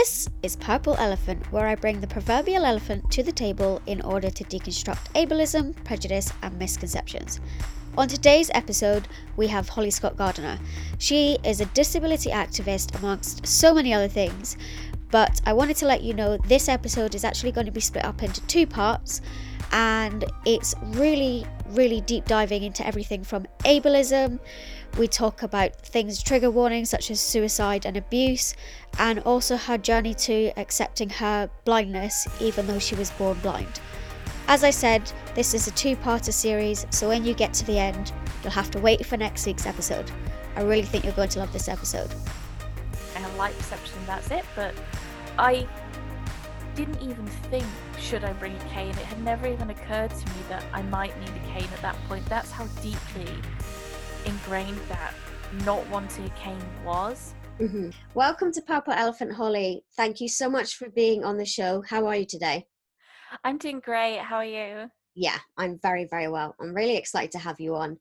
This is Purple Elephant, where I bring the proverbial elephant to the table in order to deconstruct ableism, prejudice, and misconceptions. On today's episode, we have Holly Scott-Gardner. She is a disability activist amongst so many other things, but I wanted to let you know this episode is actually going to be split up into two parts, and it's really deep diving into everything from ableism. We talk about things, trigger warnings such as suicide and abuse, and also her journey to accepting her blindness even though she was born blind. As I said, this is a two-parter series, so when you get to the end, you'll have to wait for next week's episode. I really think you're going to love this episode. I have light perception, that's it, but I didn't even think, should I bring a cane? It had never even occurred to me that I might need a cane at that point. That's how deeply ingrained that not wanting a cane was. Mm-hmm. Welcome to Purple Elephant, Holly. Thank you so much for being on the show. How are you today? I'm doing great. How are you? Yeah, I'm very, very well. I'm really excited to have you on.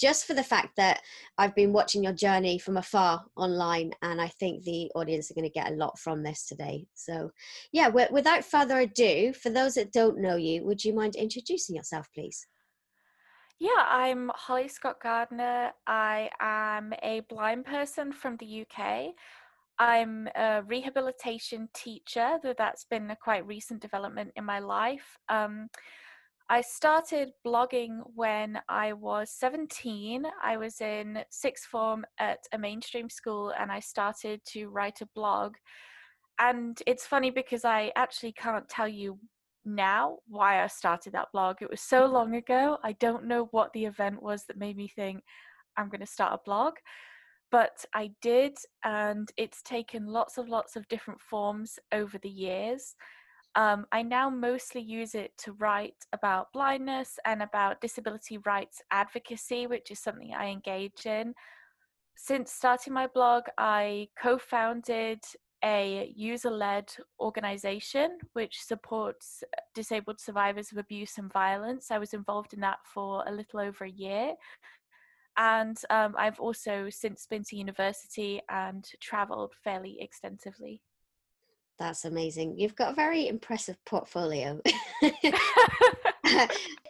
Just for the fact that I've been watching your journey from afar online, and I think the audience are going to get a lot from this today. So yeah, without further ado, for those that don't know you, would you mind introducing yourself, please? Yeah, I'm Holly Scott-Gardner. I am a blind person from the UK. I'm a rehabilitation teacher, though that's been a quite recent development in my life. I started blogging when I was 17. I was in sixth form at a mainstream school, and I started to write a blog. And it's funny because I actually can't tell you now why I started that blog. It was so long ago. I don't know what the event was that made me think I'm going to start a blog, but I did, and it's taken lots of different forms over the years. I now mostly use it to write about blindness and about disability rights advocacy, which is something I engage in. Since starting my blog, I co-founded a user-led organization which supports disabled survivors of abuse and violence. I was involved in that for a little over a year. And I've also since been to university and traveled fairly extensively. That's amazing. You've got a very impressive portfolio.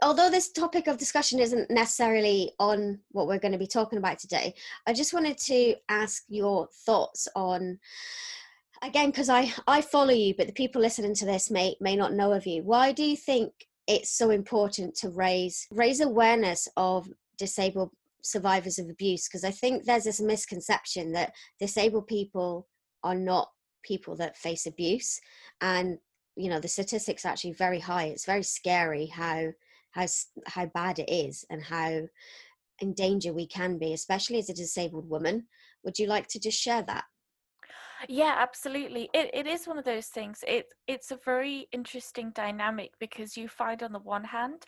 Although this topic of discussion isn't necessarily on what we're going to be talking about today, I just wanted to ask your thoughts on, again, because I follow you, but the people listening to this may not know of you. Why do you think it's so important to raise awareness of disabled survivors of abuse? Because I think there's this misconception that disabled people are not people that face abuse, and you know the statistics are actually very high. It's very scary how bad it is and how in danger we can be, especially as a disabled woman. Would you like to just share that? Yeah, absolutely. It is one of those things. It's a very interesting dynamic because you find on the one hand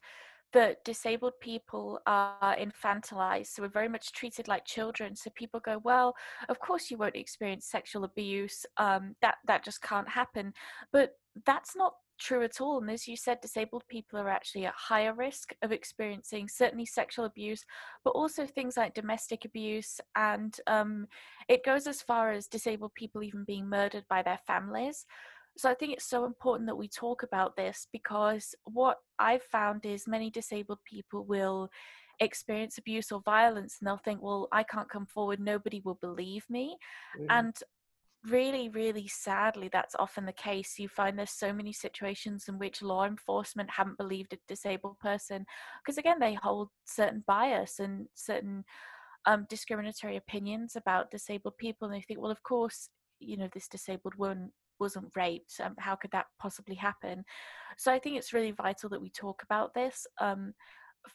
that disabled people are infantilized, so we're very much treated like children. So people go, well, of course you won't experience sexual abuse, that just can't happen. But that's not true at all. And as you said, disabled people are actually at higher risk of experiencing certainly sexual abuse, but also things like domestic abuse. And it goes as far as disabled people even being murdered by their families. So I think it's so important that we talk about this, because what I've found is many disabled people will experience abuse or violence and they'll think, well, I can't come forward, nobody will believe me. Mm. And really, really sadly, that's often the case. You find there's so many situations in which law enforcement haven't believed a disabled person because, again, they hold certain bias and certain discriminatory opinions about disabled people. And they think, well, of course, you know, this disabled woman wasn't raped, how could that possibly happen? So I think it's really vital that we talk about this,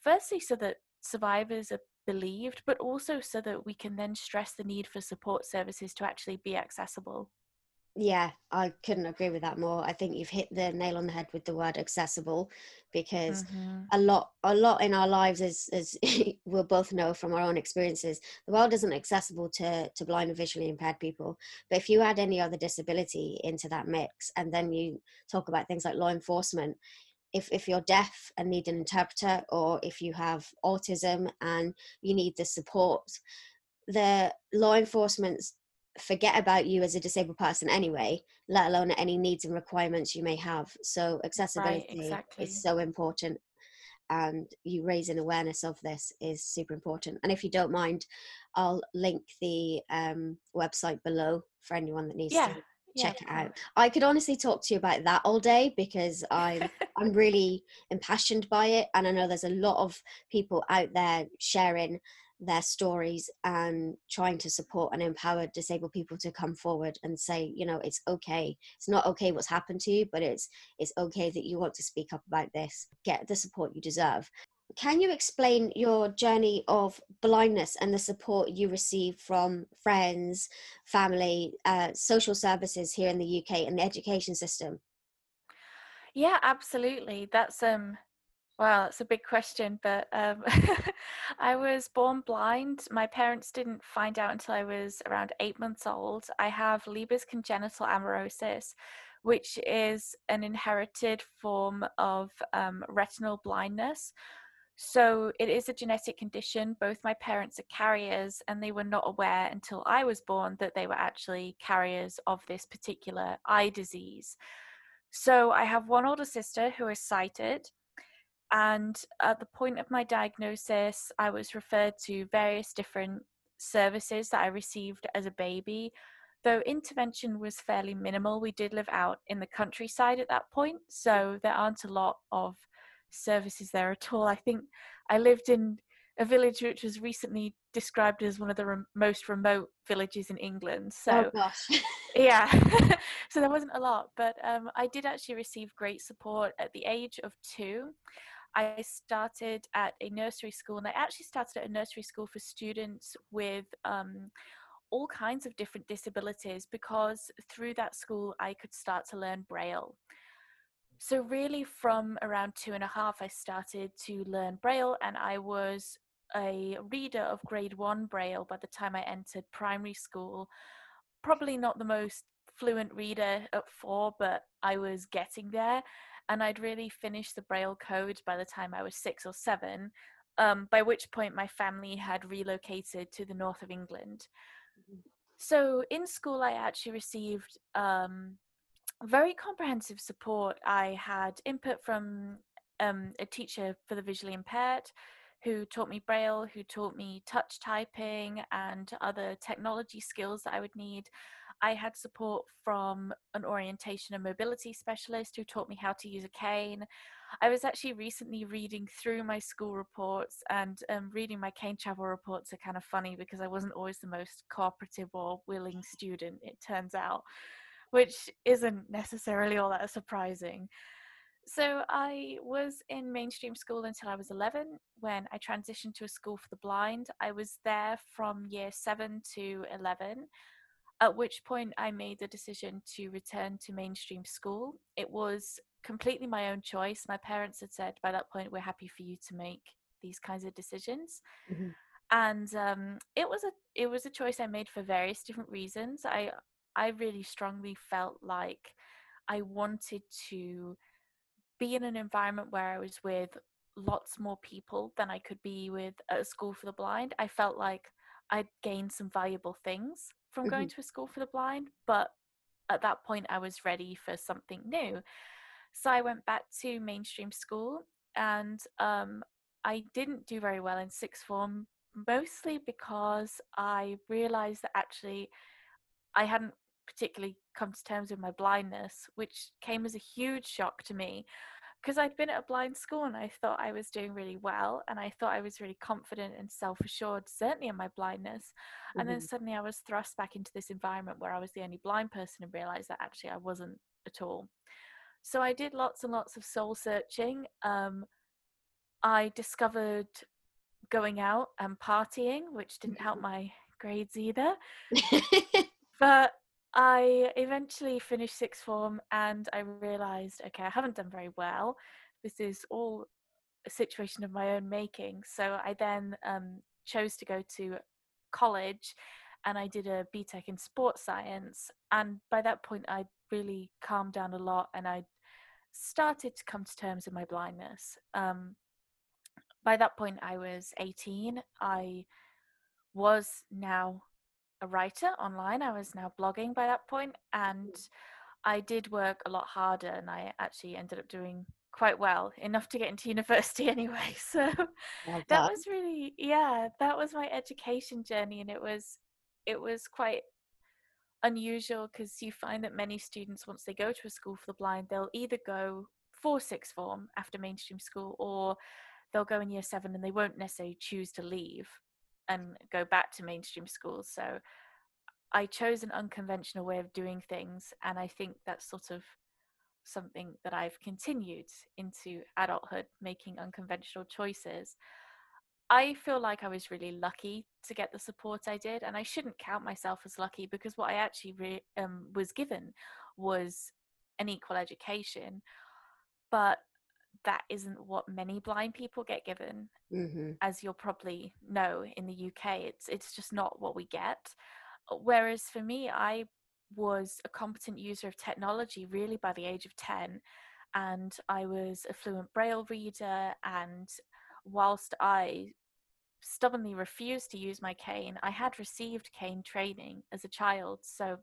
firstly so that survivors are believed, but also so that we can then stress the need for support services to actually be accessible. Yeah, I couldn't agree with that more. I think you've hit the nail on the head with the word accessible, because mm-hmm. a lot in our lives, as we'll both know from our own experiences, the world isn't accessible to blind and visually impaired people. But if you add any other disability into that mix, and then you talk about things like law enforcement, if you're deaf and need an interpreter, or if you have autism and you need the support, the law enforcement's forget about you as a disabled person anyway, let alone any needs and requirements you may have. So accessibility is so important, and you raising awareness of this is super important. And if you don't mind, I'll link the website below for anyone that needs to check it out. I could honestly talk to you about that all day, because I'm really impassioned by it, and I know there's a lot of people out there sharing their stories and trying to support and empower disabled people to come forward and say, you know, it's okay. It's not okay what's happened to you, but it's okay that you want to speak up about this. Get the support you deserve. Can you explain your journey of blindness and the support you received from friends, family, social services here in the UK and the education system? Yeah, absolutely. That's wow, that's a big question, but I was born blind. My parents didn't find out until I was around 8 months old. I have Leber's congenital amaurosis, which is an inherited form of retinal blindness. So it is a genetic condition. Both my parents are carriers, and they were not aware until I was born that they were actually carriers of this particular eye disease. So I have one older sister who is sighted. And at the point of my diagnosis, I was referred to various different services that I received as a baby, though intervention was fairly minimal. We did live out in the countryside at that point, so there aren't a lot of services there at all. I think I lived in a village which was recently described as one of the most remote villages in England. So, so there wasn't a lot, but I did actually receive great support at the age of 2. I started at a nursery school, and I actually started at a nursery school for students with all kinds of different disabilities, because through that school I could start to learn Braille. So really from around 2.5 I started to learn Braille, and I was a reader of grade 1 Braille by the time I entered primary school. Probably not the most fluent reader at 4, but I was getting there, and I'd really finished the Braille code by the time I was 6 or 7, by which point my family had relocated to the north of England. So in school I actually received very comprehensive support. I had input from a teacher for the visually impaired who taught me Braille, who taught me touch typing and other technology skills that I would need. I had support from an orientation and mobility specialist who taught me how to use a cane. I was actually recently reading through my school reports, and reading my cane travel reports are kind of funny because I wasn't always the most cooperative or willing student, it turns out, which isn't necessarily all that surprising. So I was in mainstream school until I was 11, when I transitioned to a school for the blind. I was there from year 7 to 11, at which point I made the decision to return to mainstream school. It was completely my own choice. My parents had said, by that point, we're happy for you to make these kinds of decisions. Mm-hmm. And it was a choice I made for various different reasons. I really strongly felt like I wanted to be in an environment where I was with lots more people than I could be with at a school for the blind. I felt like I'd gained some valuable things from going to a school for the blind, but at that point I was ready for something new. So I went back to mainstream school, and I didn't do very well in sixth form, mostly because I realized that actually I hadn't particularly come to terms with my blindness, which came as a huge shock to me, because I'd been at a blind school and I thought I was doing really well, and I thought I was really confident and self-assured, certainly in my blindness. And then suddenly I was thrust back into this environment where I was the only blind person, and realized that actually I wasn't at all. So I did lots and lots of soul searching. I discovered going out and partying, which didn't help my grades either. But I eventually finished sixth form, and I realised, okay, I haven't done very well. This is all a situation of my own making. So I then chose to go to college, and I did a BTEC in sports science. And by that point, I really calmed down a lot, and I started to come to terms with my blindness. By that point, I was 18. I was now a writer online. I was now blogging by that point, and I did work a lot harder, and I actually ended up doing quite well, enough to get into university anyway. So that was really, that was my education journey, and it was quite unusual, because you find that many students, once they go to a school for the blind, they'll either go for sixth form after mainstream school, or they'll go in year 7 and they won't necessarily choose to leave and go back to mainstream school. So I chose an unconventional way of doing things, and I think that's sort of something that I've continued into adulthood, making unconventional choices. I feel like I was really lucky to get the support I did, and I shouldn't count myself as lucky, because what I actually was given was an equal education, but that isn't what many blind people get given. Mm-hmm. As you'll probably know, in the UK, it's just not what we get. Whereas for me, I was a competent user of technology really by the age of 10, and I was a fluent Braille reader, and whilst I stubbornly refused to use my cane, I had received cane training as a child, so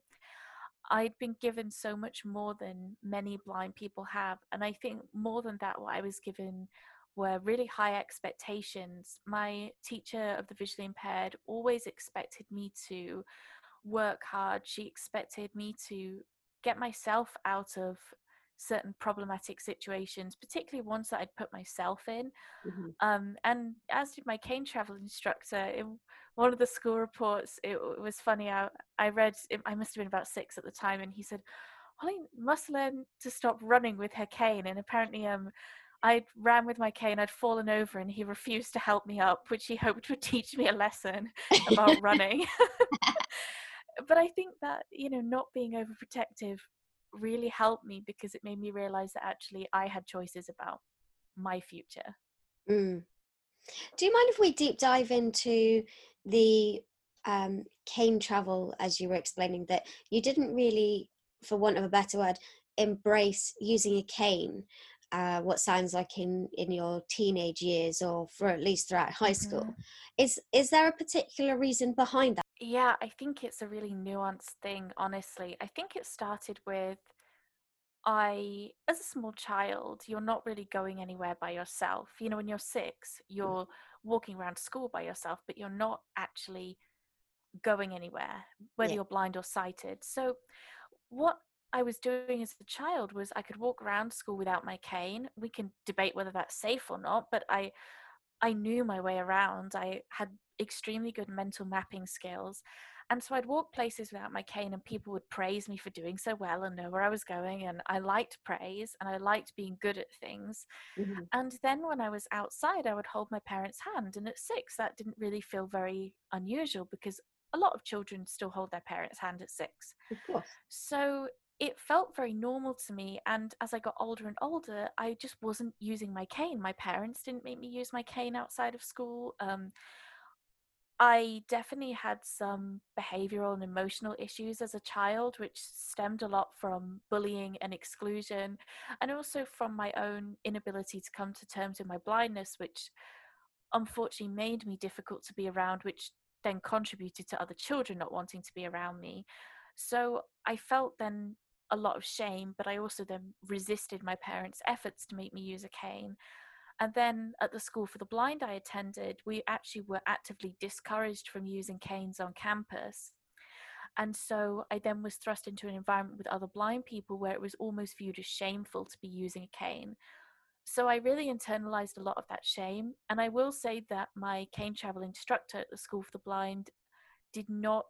I'd been given so much more than many blind people have. And I think more than that, what I was given were really high expectations. My teacher of the visually impaired always expected me to work hard. She expected me to get myself out of certain problematic situations, particularly ones that I'd put myself in. Mm-hmm. And as did my cane travel instructor. In one of the school reports, it was funny, I read it, I must have been about 6 at the time, and he said, Holly must learn to stop running with her cane. And apparently I ran with my cane, I'd fallen over, and he refused to help me up, which he hoped would teach me a lesson about running. But I think that, not being overprotective really helped me, because it made me realize that actually I had choices about my future. Mm. Do you mind if we deep dive into the cane travel, as you were explaining, that you didn't really, for want of a better word, embrace using a cane, what sounds like in your teenage years, or for at least throughout high school. Mm. Is there a particular reason behind that? Yeah, I think it's a really nuanced thing, honestly. I think it started with, as a small child, you're not really going anywhere by yourself. When you're 6, you're walking around school by yourself, but you're not actually going anywhere, whether you're blind or sighted. So what I was doing as a child was I could walk around school without my cane. We can debate whether that's safe or not, but I knew my way around. I had extremely good mental mapping skills, and so I'd walk places without my cane, and people would praise me for doing so well and know where I was going, and I liked praise, and I liked being good at things. Mm-hmm. And then when I was outside, I would hold my parents' hand, and at 6 that didn't really feel very unusual, because a lot of children still hold their parents' hand at 6. Of course. So it felt very normal to me, and as I got older and older, I just wasn't using my cane. My parents didn't make me use my cane outside of school. I definitely had some behavioural and emotional issues as a child, which stemmed a lot from bullying and exclusion, and also from my own inability to come to terms with my blindness, which unfortunately made me difficult to be around, which then contributed to other children not wanting to be around me. So I felt then a lot of shame, but I also then resisted my parents' efforts to make me use a cane. And then at the school for the blind I attended, we actually were actively discouraged from using canes on campus. And so I then was thrust into an environment with other blind people where it was almost viewed as shameful to be using a cane. So I really internalized a lot of that shame. And I will say that my cane travel instructor at the school for the blind did not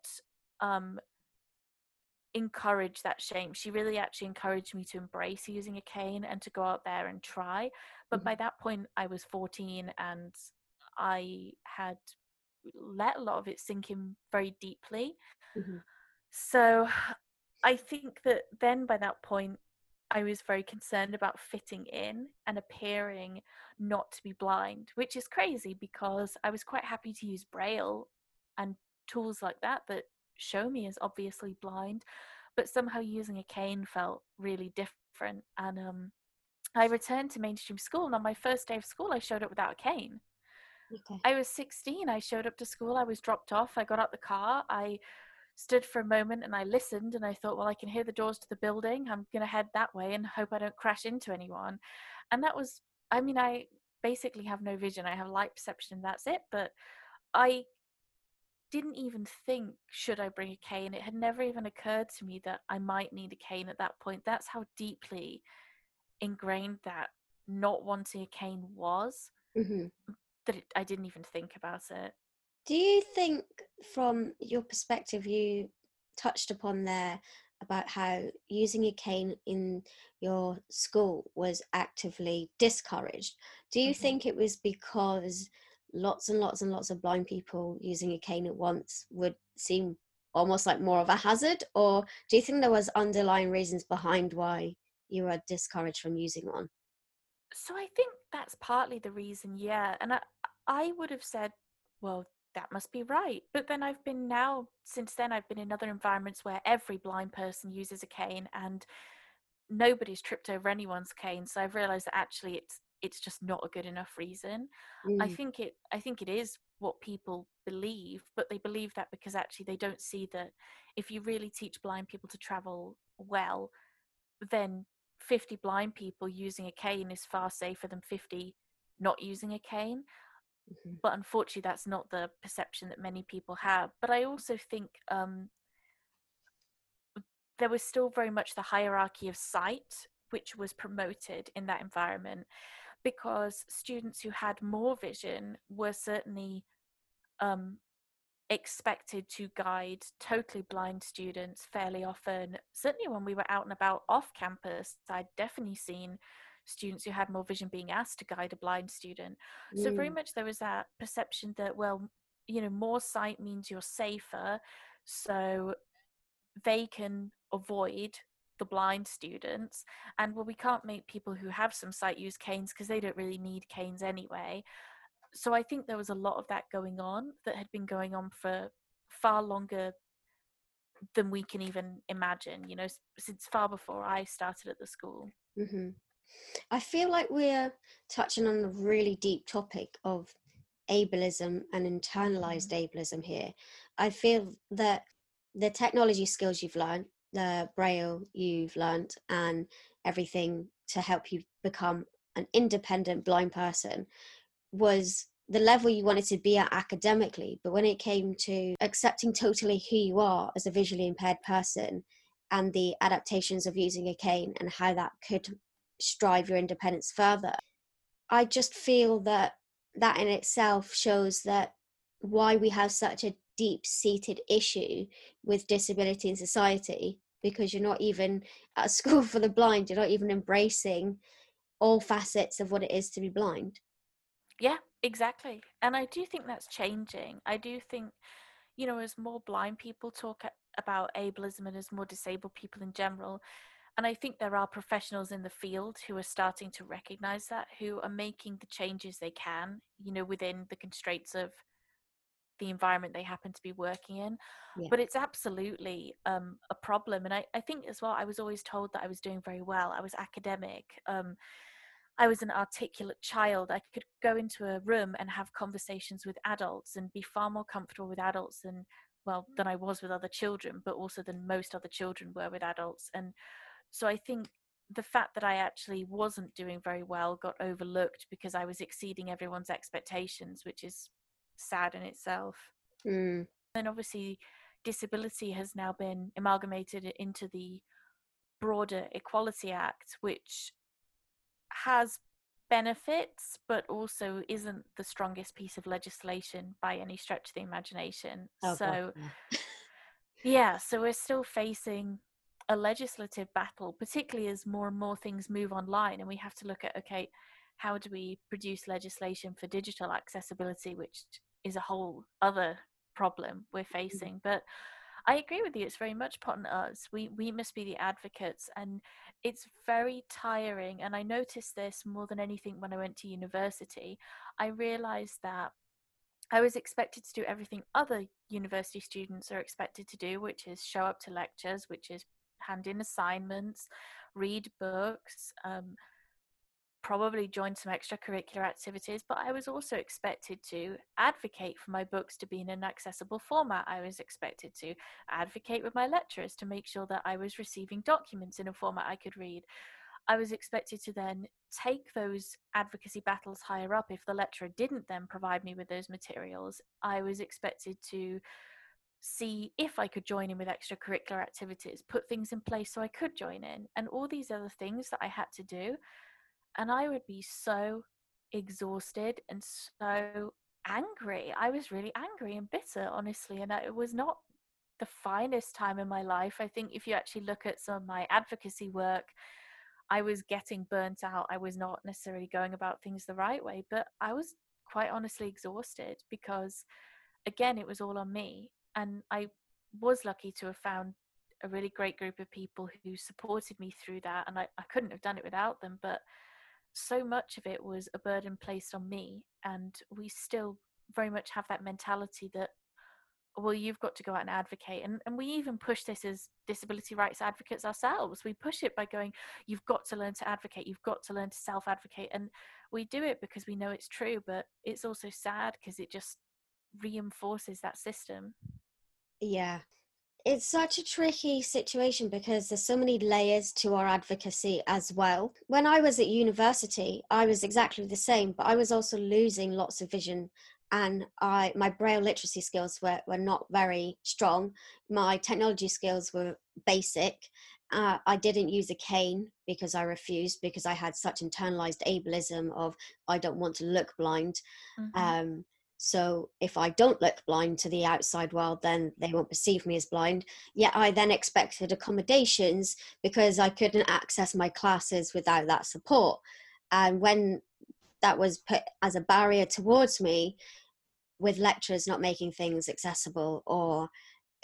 encourage that shame. She really actually encouraged me to embrace using a cane and to go out there and try. But by that point I was 14, and I had let a lot of it sink in very deeply. Mm-hmm. So I think that then by that point I was very concerned about fitting in and appearing not to be blind, which is crazy because I was quite happy to use Braille and tools like that show me as obviously blind, but somehow using a cane felt really different. And I returned to mainstream school, and on my first day of school I showed up without a cane. Okay. I was 16, I showed up to school, I was dropped off, I got out the car, I stood for a moment and I listened and I thought, well, I can hear the doors to the building. I'm going to head that way and hope I don't crash into anyone. And that was, I mean, I basically have no vision. I have light perception, that's it. But I didn't even think, should I bring a cane? It had never even occurred to me that I might need a cane at that point. That's how deeply ingrained that not wanting a cane was, mm-hmm. that I didn't even think about it. Do you think, from your perspective, you touched upon there about how using a cane in your school was actively discouraged. Do you mm-hmm. think it was because lots and lots and lots of blind people using a cane at once would seem almost like more of a hazard? Or do you think there was underlying reasons behind why you were discouraged from using one? So I think that's partly the reason, yeah. And I would have said, well, that must be right. But then since then I've been in other environments where every blind person uses a cane and nobody's tripped over anyone's cane. So I've realized that actually it's just not a good enough reason. Mm. I think it is what people believe, but they believe that because actually they don't see that if you really teach blind people to travel well, then 50 blind people using a cane is far safer than 50 not using a cane. Mm-hmm. But unfortunately, that's not the perception that many people have. But I also think there was still very much the hierarchy of sight, which was promoted in that environment, because students who had more vision were certainly expected to guide totally blind students fairly often. Certainly when we were out and about off campus, I'd definitely seen students who had more vision being asked to guide a blind student. Mm. So very much there was that perception that, well, you know, more sight means you're safer, so they can avoid the blind students. And well, we can't make people who have some sight use canes because they don't really need canes anyway. So I think there was a lot of that going on that had been going on for far longer than we can even imagine, you know, since far before I started at the school. Mm-hmm. I feel like we're touching on a really deep topic of ableism and internalized mm-hmm. ableism here. I feel that the technology skills you've learned, the Braille you've learned, and everything to help you become an independent blind person was the level you wanted to be at academically. But when it came to accepting totally who you are as a visually impaired person and the adaptations of using a cane and how that could strive your independence further, I just feel that in itself shows that why we have such a deep-seated issue with disability in society, because you're not even at school for the blind, you're not even embracing all facets of what it is to be blind. Yeah, exactly. And I do think that's changing. I do think, you know, as more blind people talk about ableism and as more disabled people in general, and I think there are professionals in the field who are starting to recognize that, who are making the changes they can, you know, within the constraints of the environment they happen to be working in. Yeah. But it's absolutely a problem. And I think as well, I was always told that I was doing very well. I was academic. I was an articulate child. I could go into a room and have conversations with adults and be far more comfortable with adults than I was with other children, but also than most other children were with adults. And so I think the fact that I actually wasn't doing very well got overlooked because I was exceeding everyone's expectations, which is sad in itself. Mm. And obviously disability has now been amalgamated into the broader Equality Act, which has benefits but also isn't the strongest piece of legislation by any stretch of the imagination. So we're still facing a legislative battle, particularly as more and more things move online, and we have to look at, okay, how do we produce legislation for digital accessibility, which is a whole other problem we're facing. Mm-hmm. But I agree with you, it's very much put on us. We must be the advocates, and it's very tiring. And I noticed this more than anything when I went to university. I realized that I was expected to do everything other university students are expected to do, which is show up to lectures, which is hand in assignments, read books, probably join some extracurricular activities, but I was also expected to advocate for my books to be in an accessible format. I was expected to advocate with my lecturers to make sure that I was receiving documents in a format I could read. I was expected to then take those advocacy battles higher up if the lecturer didn't then provide me with those materials. I was expected to see if I could join in with extracurricular activities, put things in place so I could join in, and all these other things that I had to do. And I would be so exhausted and so angry. I was really angry and bitter, honestly, and it was not the finest time in my life. I think if you actually look at some of my advocacy work, I was getting burnt out. I was not necessarily going about things the right way, but I was quite honestly exhausted because, again, it was all on me. And I was lucky to have found a really great group of people who supported me through that. And I couldn't have done it without them, but so much of it was a burden placed on me. And we still very much have that mentality that, well, you've got to go out and advocate. And we even push this as disability rights advocates ourselves. We push it by going, you've got to learn to advocate. You've got to learn to self-advocate. And we do it because we know it's true, but it's also sad because it just reinforces that system. Yeah. It's such a tricky situation because there's so many layers to our advocacy as well. When I was at university, I was exactly the same, but I was also losing lots of vision. And my Braille literacy skills were not very strong. My technology skills were basic. I didn't use a cane because I refused, because I had such internalized ableism of, I don't want to look blind. Mm-hmm. So if I don't look blind to the outside world, then they won't perceive me as blind. Yet I then expected accommodations because I couldn't access my classes without that support. And when that was put as a barrier towards me, with lecturers not making things accessible, or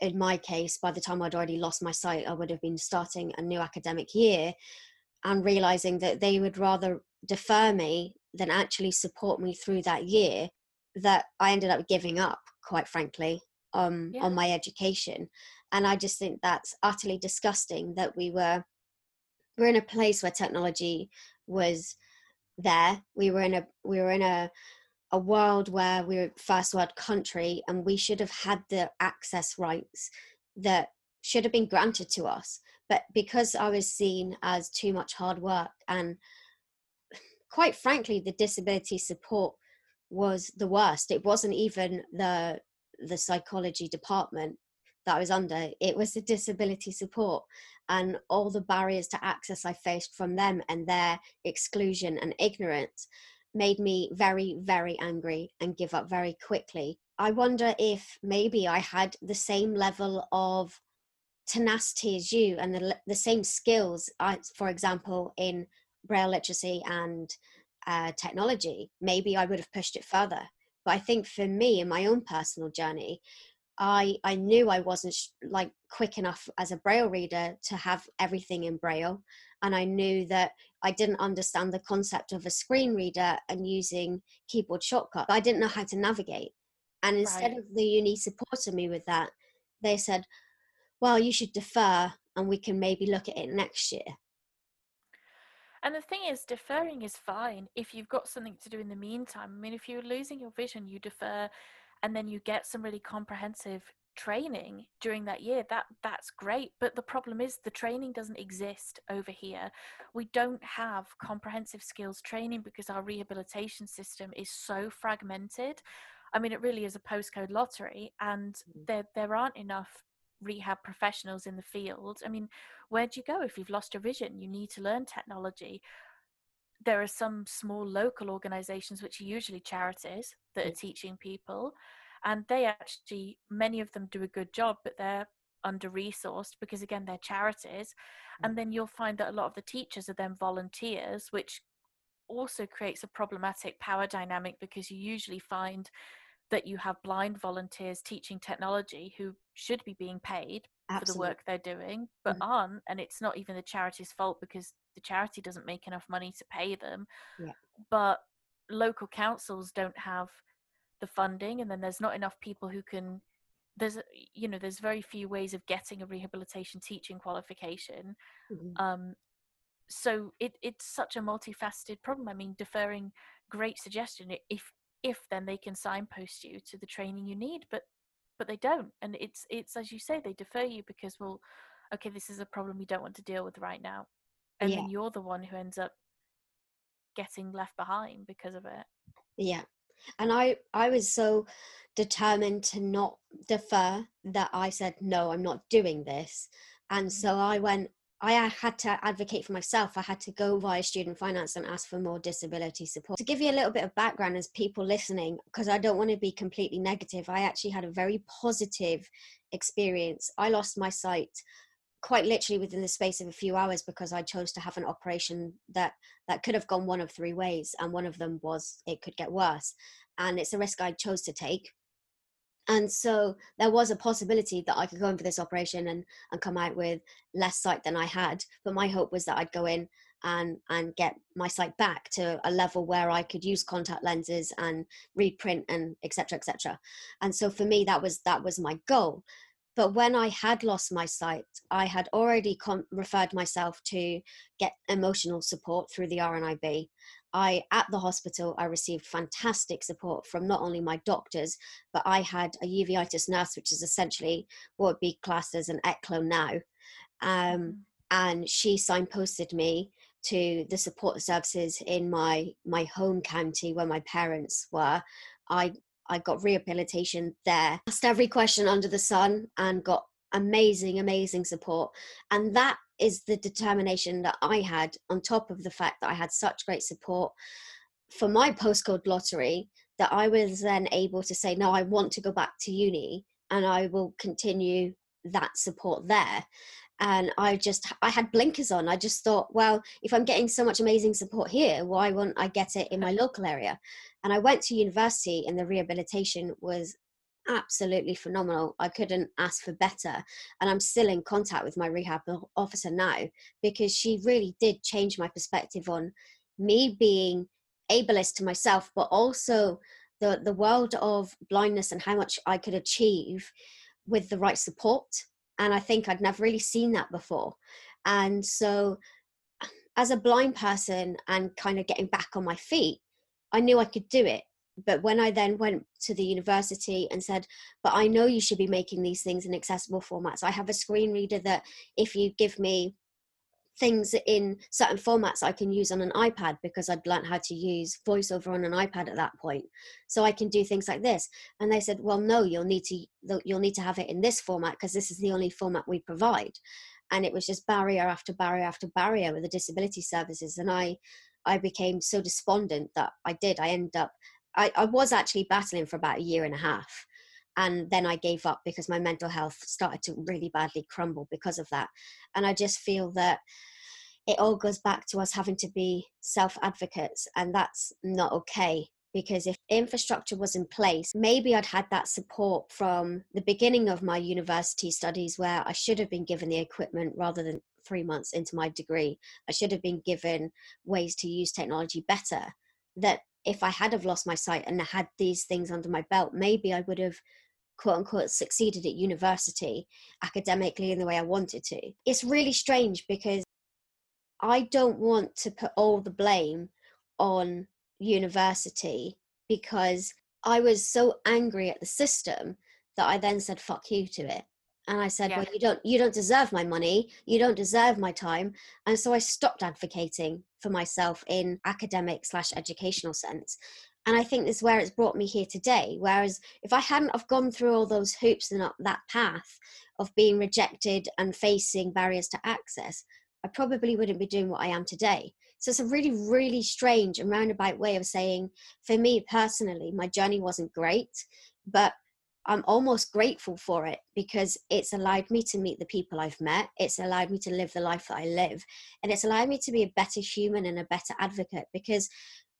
in my case, by the time I'd already lost my sight, I would have been starting a new academic year and realizing that they would rather defer me than actually support me through that year, that I ended up giving up, quite frankly, on my education. And I just think that's utterly disgusting that we're in a place where technology was there. We were in a world where we were a first world country, and we should have had the access rights that should have been granted to us. But because I was seen as too much hard work, and quite frankly, the disability support was the worst. It wasn't even the psychology department that I was under. It was the disability support, and all the barriers to access I faced from them and their exclusion and ignorance made me very, very angry and give up very quickly. I wonder if maybe I had the same level of tenacity as you and the same skills, for example, in Braille literacy and technology. Maybe I would have pushed it further. But I think for me, in my own personal journey, I knew I wasn't quick enough as a Braille reader to have everything in Braille. And I knew that I didn't understand the concept of a screen reader and using keyboard shortcuts. I didn't know how to navigate. And instead of the uni supporting me with that, they said, well, you should defer and we can maybe look at it next year. And the thing is, deferring is fine if you've got something to do in the meantime. I mean, if you're losing your vision, you defer, and then you get some really comprehensive training during that year. That's great. But the problem is the training doesn't exist over here. We don't have comprehensive skills training because our rehabilitation system is so fragmented. I mean, it really is a postcode lottery, and there aren't enough rehab professionals in the field. I mean, where do you go if you've lost your vision? You need to learn technology. There are some small local organizations, which are usually charities, that are teaching people, and they actually, many of them do a good job, but they're under-resourced because, again, they're charities. And then you'll find that a lot of the teachers are then volunteers, which also creates a problematic power dynamic, because you usually find that you have blind volunteers teaching technology who should be being paid for the work they're doing, but aren't. And it's not even the charity's fault because the charity doesn't make enough money to pay them. Yeah. But local councils don't have the funding, and then there's not enough people who can. There's very few ways of getting a rehabilitation teaching qualification. Mm-hmm. So it's such a multifaceted problem. I mean, deferring, great suggestion. If then they can signpost you to the training you need, but they don't. And it's as you say, they defer you because, well, okay, this is a problem we don't want to deal with right now. And yeah. Then you're the one who ends up getting left behind because of it. Yeah. And I was so determined to not defer that I said, no, I'm not doing this. And so I had to advocate for myself. I had to go via student finance and ask for more disability support. To give you a little bit of background as people listening, because I don't want to be completely negative, I actually had a very positive experience. I lost my sight quite literally within the space of a few hours because I chose to have an operation that could have gone one of three ways. And one of them was it could get worse. And it's a risk I chose to take. And so there was a possibility that I could go in for this operation and come out with less sight than I had. But my hope was that I'd go in and get my sight back to a level where I could use contact lenses and reprint and et cetera, et cetera. And so for me, that was my goal. But when I had lost my sight, I had already referred myself to get emotional support through the RNIB. At the hospital, I received fantastic support from not only my doctors, but I had a uveitis nurse, which is essentially what would be classed as an ECLO now. And she signposted me to the support services in my home county where my parents were. I got rehabilitation there, asked every question under the sun and got amazing, amazing support. And that is the determination that I had, on top of the fact that I had such great support for my postcode lottery, that I was then able to say, no, I want to go back to uni and I will continue that support there. And I had blinkers on. I just thought, well, if I'm getting so much amazing support here, why won't I get it in my local area? And I went to university and the rehabilitation was absolutely phenomenal. I couldn't ask for better. And I'm still in contact with my rehab officer now because she really did change my perspective on me being ableist to myself, but also the world of blindness and how much I could achieve with the right support. And I think I'd never really seen that before. And so as a blind person and kind of getting back on my feet, I knew I could do it. But when I then went to the university and said, but I know you should be making these things in accessible formats. I have a screen reader that if you give me things in certain formats, I can use on an iPad because I'd learned how to use VoiceOver on an iPad at that point. So I can do things like this. And they said, well, no, you'll need to have it in this format because this is the only format we provide. And it was just barrier after barrier after barrier with the disability services. And I became so despondent that I was actually battling for about a year and a half. And then I gave up because my mental health started to really badly crumble because of that. And I just feel that it all goes back to us having to be self-advocates, and that's not okay. Because if infrastructure was in place, maybe I'd had that support from the beginning of my university studies, where I should have been given the equipment rather than 3 months into my degree. I should have been given ways to use technology better. That if I had have lost my sight and I had these things under my belt, maybe I would have, quote unquote, succeeded at university academically in the way I wanted to. It's really strange because I don't want to put all the blame on university because I was so angry at the system that I then said, fuck you to it. And I said, yeah. Well, you don't deserve my money. You don't deserve my time. And so I stopped advocating for myself in academic/educational sense. And I think this is where it's brought me here today. Whereas if I hadn't have gone through all those hoops and up that path of being rejected and facing barriers to access, I probably wouldn't be doing what I am today. So it's a really, really strange and roundabout way of saying, for me personally, my journey wasn't great, but I'm almost grateful for it because it's allowed me to meet the people I've met. It's allowed me to live the life that I live. And it's allowed me to be a better human and a better advocate because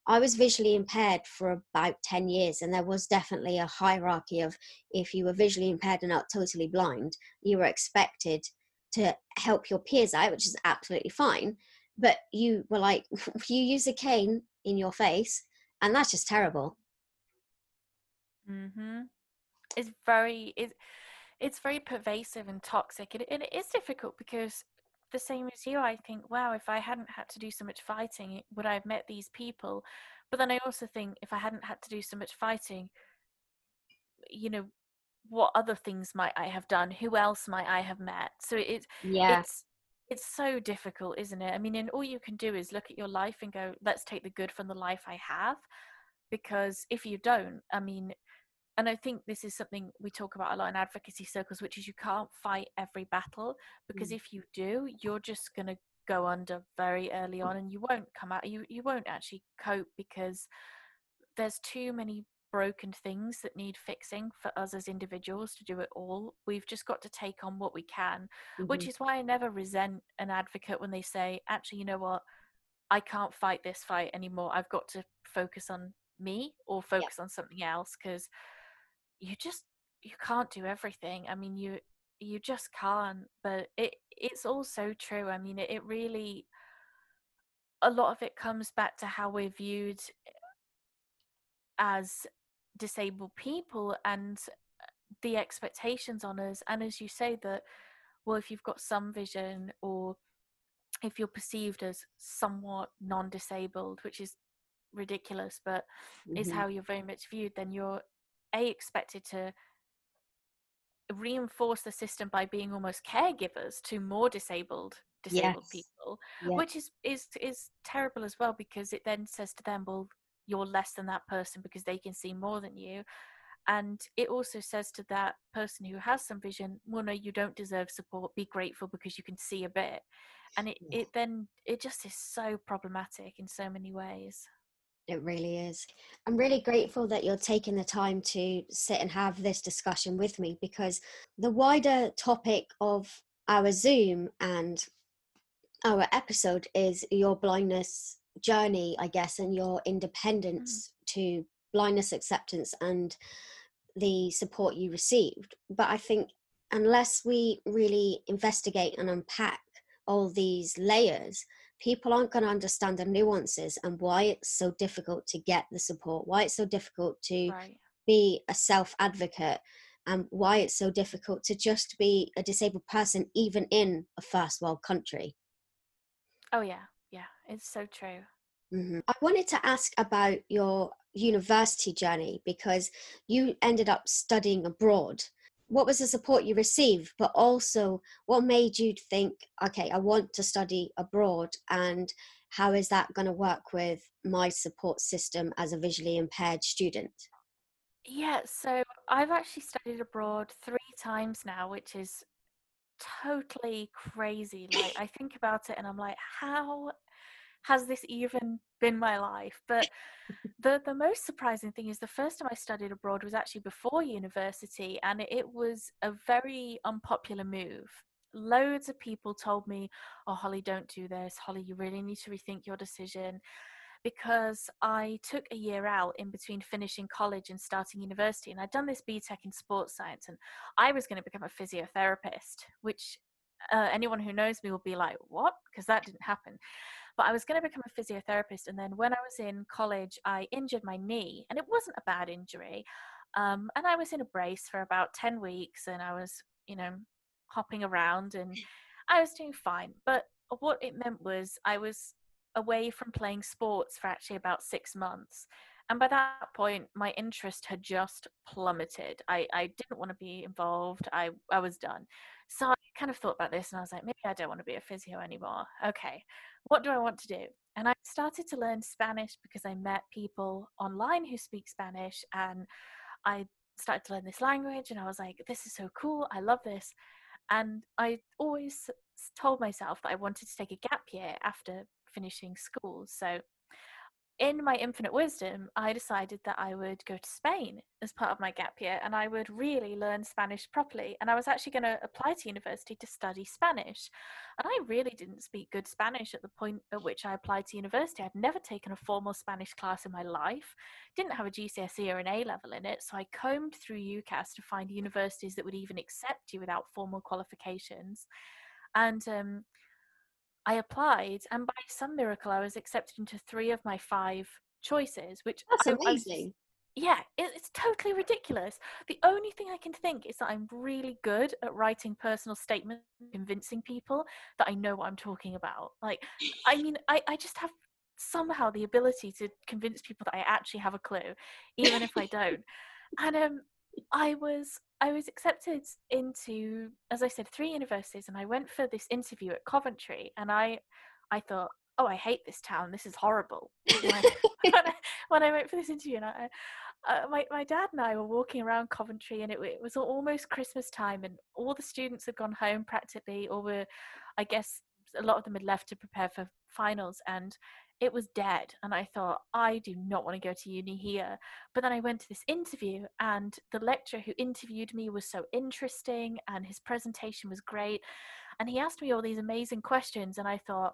I was visually impaired for about 10 years. And there was definitely a hierarchy of if you were visually impaired and not totally blind, you were expected to help your peers out, which is absolutely fine. But you were like, you use a cane in your face and that's just terrible. Mm-hmm. It's very pervasive and toxic, and it is difficult because the same as you. I think, wow, if I hadn't had to do so much fighting, would I have met these people? But then I also think, if I hadn't had to do so much fighting, you know, what other things might I have done? Who else might I have met? So it's so difficult, isn't it? I mean, and all you can do is look at your life and go, let's take the good from the life I have. Because if you don't, I mean, and I think this is something we talk about a lot in advocacy circles, which is you can't fight every battle, because if you do, you're just going to go under very early on, and you won't come out, you won't actually cope, because there's too many broken things that need fixing for us as individuals to do it all. We've just got to take on what we can, which is why I never resent an advocate when they say, actually, you know what, I can't fight this fight anymore. I've got to focus on me or focus on something else, because you can't do everything. I mean, you just can't. But it's all so true. I mean, it really, a lot of it comes back to how we're viewed as disabled people and the expectations on us. And as you say, that, well, if you've got some vision, or if you're perceived as somewhat non-disabled, which is ridiculous, but is how you're very much viewed, then you're expected to reinforce the system by being almost caregivers to more disabled people, which is terrible as well, because it then says to them, well, you're less than that person because they can see more than you. And it also says to that person who has some vision, well, no, you don't deserve support, be grateful because you can see a bit. And it just is so problematic in so many ways. It really is. I'm really grateful that you're taking the time to sit and have this discussion with me, because the wider topic of our Zoom and our episode is your blindness journey, I guess, and your independence to blindness acceptance and the support you received. But I think unless we really investigate and unpack all these layers, people aren't going to understand the nuances and why it's so difficult to get the support, why it's so difficult to be a self-advocate, and why it's so difficult to just be a disabled person, even in a first world country. Oh yeah, yeah, it's so true. I wanted to ask about your university journey, because you ended up studying abroad. What was the support you received, but also what made you think, okay, I want to study abroad, and how is that going to work with my support system as a visually impaired student? Yeah, so I've actually studied abroad 3 times now, which is totally crazy. Like, I think about it and I'm like, how has this even been my life? But the most surprising thing is the first time I studied abroad was actually before university, and it was a very unpopular move. Loads of people told me, oh, Holly, don't do this. Holly, you really need to rethink your decision. Because I took a year out in between finishing college and starting university, and I'd done this BTEC in sports science, and I was going to become a physiotherapist, which anyone who knows me will be like, what? Because that didn't happen. But I was going to become a physiotherapist, and then when I was in college, I injured my knee, and it wasn't a bad injury, and I was in a brace for about 10 weeks, and I was, you know, hopping around, and I was doing fine. But what it meant was I was away from playing sports for actually about 6 months, and by that point, my interest had just plummeted. I didn't want to be involved. I was done. So I kind of thought about this, and I was like, maybe I don't want to be a physio anymore. Okay, what do I want to do? And I started to learn Spanish, because I met people online who speak Spanish, and I started to learn this language, and I was like, this is so cool. I love this. And I always told myself that I wanted to take a gap year after finishing school. So in my infinite wisdom, I decided that I would go to Spain as part of my gap year, and I would really learn Spanish properly. And I was actually going to apply to university to study Spanish. And I really didn't speak good Spanish at the point at which I applied to university. I'd never taken a formal Spanish class in my life, didn't have a GCSE or an A level in it. So I combed through UCAS to find universities that would even accept you without formal qualifications. And I applied, and by some miracle, I was accepted into 3 of my 5 choices, which that's amazing. yeah, it's totally ridiculous. The only thing I can think is that I'm really good at writing personal statements, convincing people that I know what I'm talking about. Like, I mean, I just have somehow the ability to convince people that I actually have a clue, even if I don't. And I was accepted into, as I said, 3 universities, and I went for this interview at Coventry, and I thought, oh, I hate this town. This is horrible. When I went for this interview, and my dad and I were walking around Coventry, and it was almost Christmas time, and all the students had gone home practically, or were, I guess, a lot of them had left to prepare for finals, and it was dead. And I thought, I do not want to go to uni here. But then I went to this interview, and the lecturer who interviewed me was so interesting, and his presentation was great, and he asked me all these amazing questions, and I thought,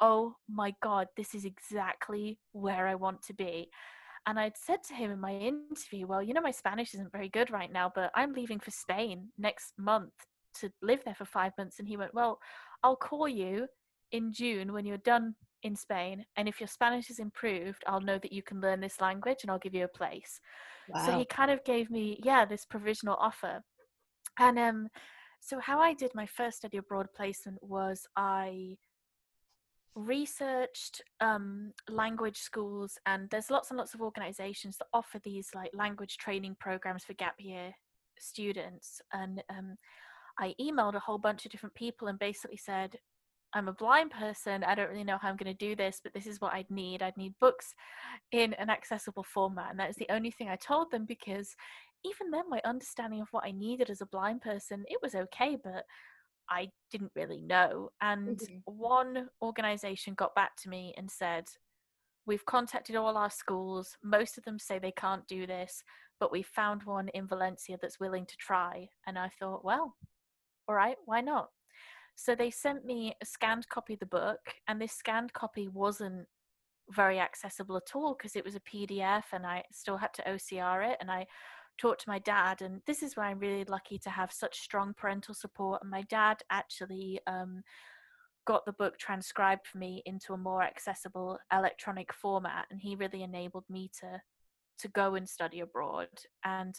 oh my God, this is exactly where I want to be. And I'd said to him in my interview, well, you know, my Spanish isn't very good right now, but I'm leaving for Spain next month to live there for 5 months. And he went, well, I'll call you in June when you're done in Spain, and if your Spanish is improved, I'll know that you can learn this language, and I'll give you a place. Wow. So he kind of gave me, this provisional offer. And so how I did my first study abroad placement was I researched language schools, and there's lots and lots of organizations that offer these like language training programs for gap year students. And I emailed a whole bunch of different people and basically said, I'm a blind person, I don't really know how I'm going to do this, but this is what I'd need books in an accessible format. And that is the only thing I told them, because even then my understanding of what I needed as a blind person, it was okay, but I didn't really know. And one organization got back to me and said, we've contacted all our schools, most of them say they can't do this, but we found one in Valencia that's willing to try. And I thought, well, all right, why not? So they sent me a scanned copy of the book, and this scanned copy wasn't very accessible at all because it was a PDF, and I still had to OCR it, and I talked to my dad. And this is where I'm really lucky to have such strong parental support. And my dad actually got the book transcribed for me into a more accessible electronic format, and he really enabled me to go and study abroad. And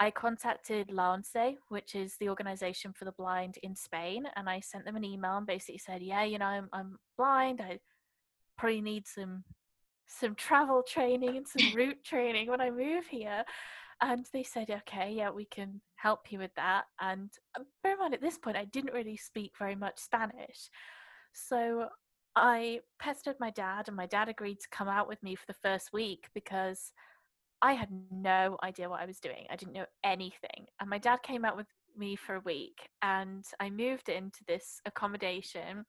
I contacted LANCE, which is the organization for the blind in Spain, and I sent them an email and basically said, I'm blind, I probably need some travel training and some route training when I move here. And they said, okay, we can help you with that. And bear in mind, at this point I didn't really speak very much Spanish, so I pestered my dad, and my dad agreed to come out with me for the first week because I had no idea what I was doing. I didn't know anything. And my dad came out with me for a week, and I moved into this accommodation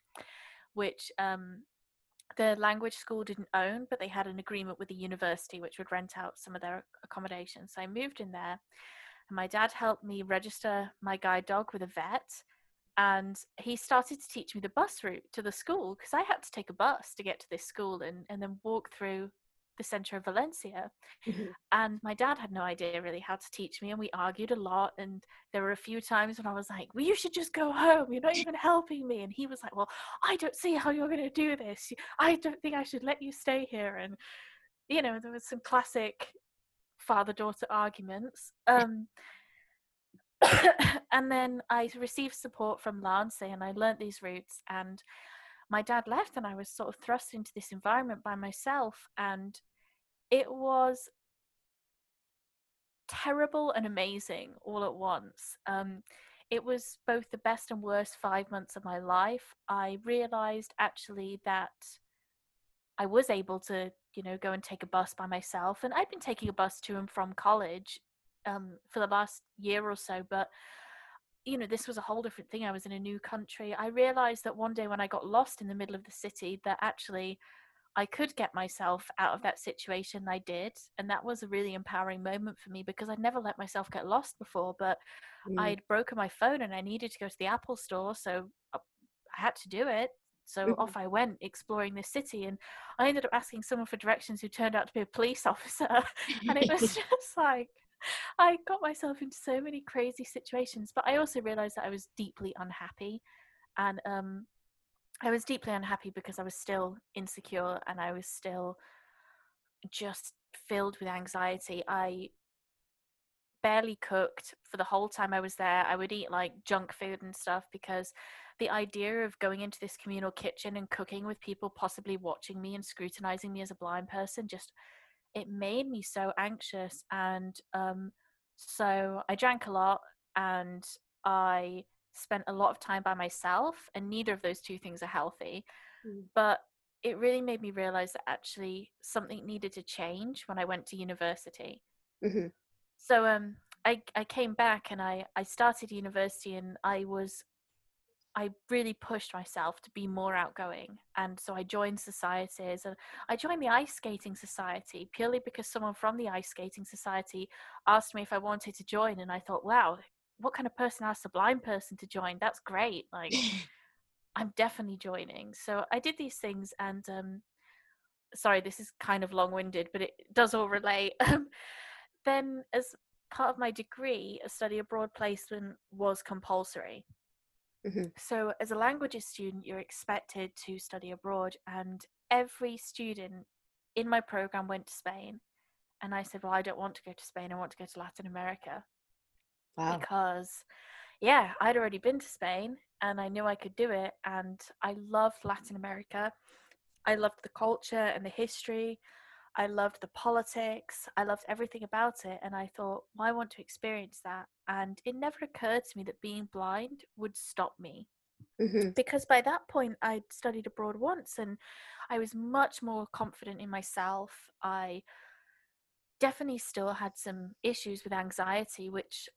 which the language school didn't own, but they had an agreement with the university which would rent out some of their accommodation. So I moved in there, and my dad helped me register my guide dog with a vet, and he started to teach me the bus route to the school, because I had to take a bus to get to this school and then walk through the center of Valencia. Mm-hmm. And my dad had no idea really how to teach me, and we argued a lot, and there were a few times when I was like, well, you should just go home, you're not even helping me. And he was like, well, I don't see how you're going to do this, I don't think I should let you stay here. And you know, there was some classic father-daughter arguments. And then I received support from Lance, and I learnt these routes, and my dad left, and I was sort of thrust into this environment by myself, and it was terrible and amazing all at once. It was both the best and worst 5 months of my life. I realized actually that I was able to, go and take a bus by myself, and I'd been taking a bus to and from college for the last year or so, but this was a whole different thing. I was in a new country. I realized that one day when I got lost in the middle of the city, that actually I could get myself out of that situation. I did. And that was a really empowering moment for me, because I'd never let myself get lost before, but I'd broken my phone and I needed to go to the Apple store. So I had to do it. So off I went exploring this city, and I ended up asking someone for directions who turned out to be a police officer. And it was just like, I got myself into so many crazy situations. But I also realized that I was deeply unhappy, and I was deeply unhappy because I was still insecure, and I was still just filled with anxiety. I barely cooked for the whole time I was there. I would eat like junk food and stuff, because the idea of going into this communal kitchen and cooking with people possibly watching me and scrutinizing me as a blind person, just, it made me so anxious. And so I drank a lot and I spent a lot of time by myself, and neither of those two things are healthy. But it really made me realize that actually something needed to change when I went to university. Mm-hmm. So I came back and I started university, and I really pushed myself to be more outgoing. And so I joined societies, and I joined the ice skating society purely because someone from the ice skating society asked me if I wanted to join. And I thought, wow, what kind of person asks a blind person to join? That's great. Like, I'm definitely joining. So I did these things, and sorry, this is kind of long-winded, but it does all relate. Then as part of my degree, a study abroad placement was compulsory. Mm-hmm. So as a languages student, you're expected to study abroad, and every student in my program went to Spain. And I said, well, I don't want to go to Spain. I want to go to Latin America. Wow. Because, yeah, I'd already been to Spain and I knew I could do it. And I loved Latin America. I loved the culture and the history. I loved the politics. I loved everything about it. And I thought, well, I want to experience that. And it never occurred to me that being blind would stop me. Mm-hmm. Because by that point, I'd studied abroad once and I was much more confident in myself. I definitely still had some issues with anxiety, which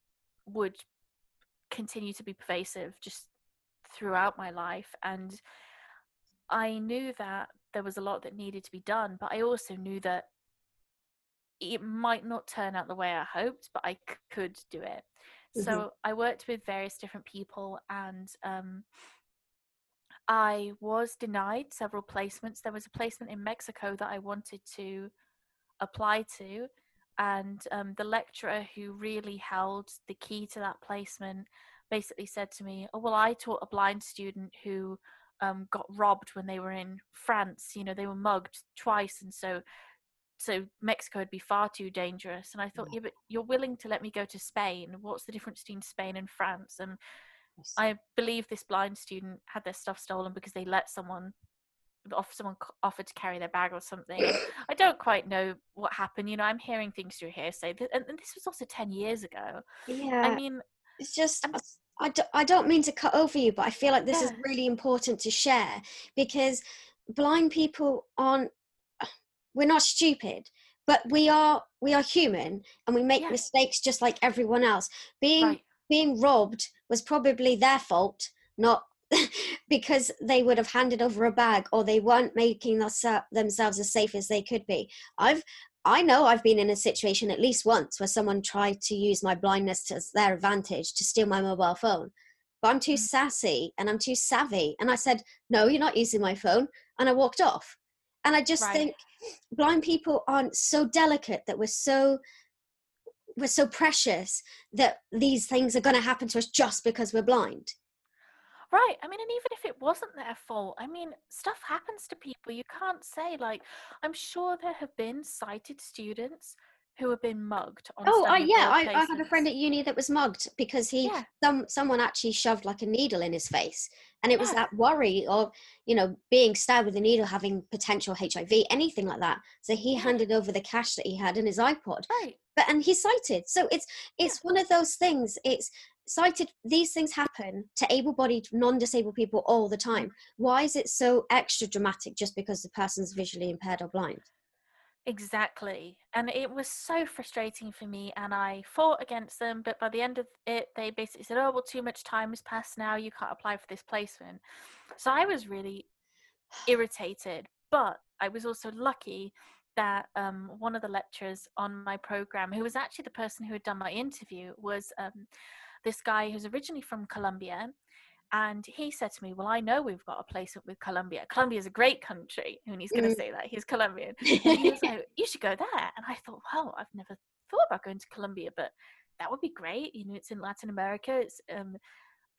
would continue to be pervasive just throughout my life. And I knew that there was a lot that needed to be done, but I also knew that it might not turn out the way I hoped, but I could do it. Mm-hmm. So I worked with various different people, and I was denied several placements. There was a placement in Mexico that I wanted to apply to, and the lecturer who really held the key to that placement basically said to me, oh, well, I taught a blind student who got robbed when they were in France. You know, they were mugged twice, and so Mexico would be far too dangerous. And I thought, yeah, but you're willing to let me go to Spain. What's the difference between Spain and France? And I believe this blind student had their stuff stolen because they let someone offered to carry their bag or something. I don't quite know what happened. You know, I'm hearing things through hearsay, and this was also 10 years ago. Yeah, I mean, it's just, I don't mean to cut over you, but I feel like this is really important to share, because blind people we're not stupid, but we are human, and we make mistakes just like everyone else. Being robbed was probably their fault, not because they would have handed over a bag, or they weren't making themselves as safe as they could be. I know I've been in a situation at least once where someone tried to use my blindness to their advantage to steal my mobile phone, but I'm too sassy and I'm too savvy, and I said, no, you're not using my phone, and I walked off. And I just think blind people aren't so delicate, that we're so precious that these things are going to happen to us just because we're blind. Right. I mean, and even if it wasn't their fault, I mean, stuff happens to people. You can't say, like, I'm sure there have been sighted students who have been mugged. I had a friend at uni that was mugged because someone actually shoved like a needle in his face. And it was that worry of, you know, being stabbed with a needle, having potential HIV, anything like that. So he handed over the cash that he had in his iPod. Right. And he's sighted. So it's one of those things. It's sighted. These things happen to able-bodied, non-disabled people all the time. Why is it so extra dramatic just because the person's visually impaired or blind? Exactly. And it was so frustrating for me, and I fought against them, but by the end of it, they basically said, oh, well, too much time has passed now, you can't apply for this placement. So I was really irritated, but I was also lucky that one of the lecturers on my program, who was actually the person who had done my interview, was this guy who's originally from Colombia. And he said to me, well, I know we've got a placement with Colombia. Colombia is a great country. I mean, he's going to say that. He's Colombian. And he was like, you should go there. And I thought, wow, I've never thought about going to Colombia, but that would be great. You know, it's in Latin America. It's an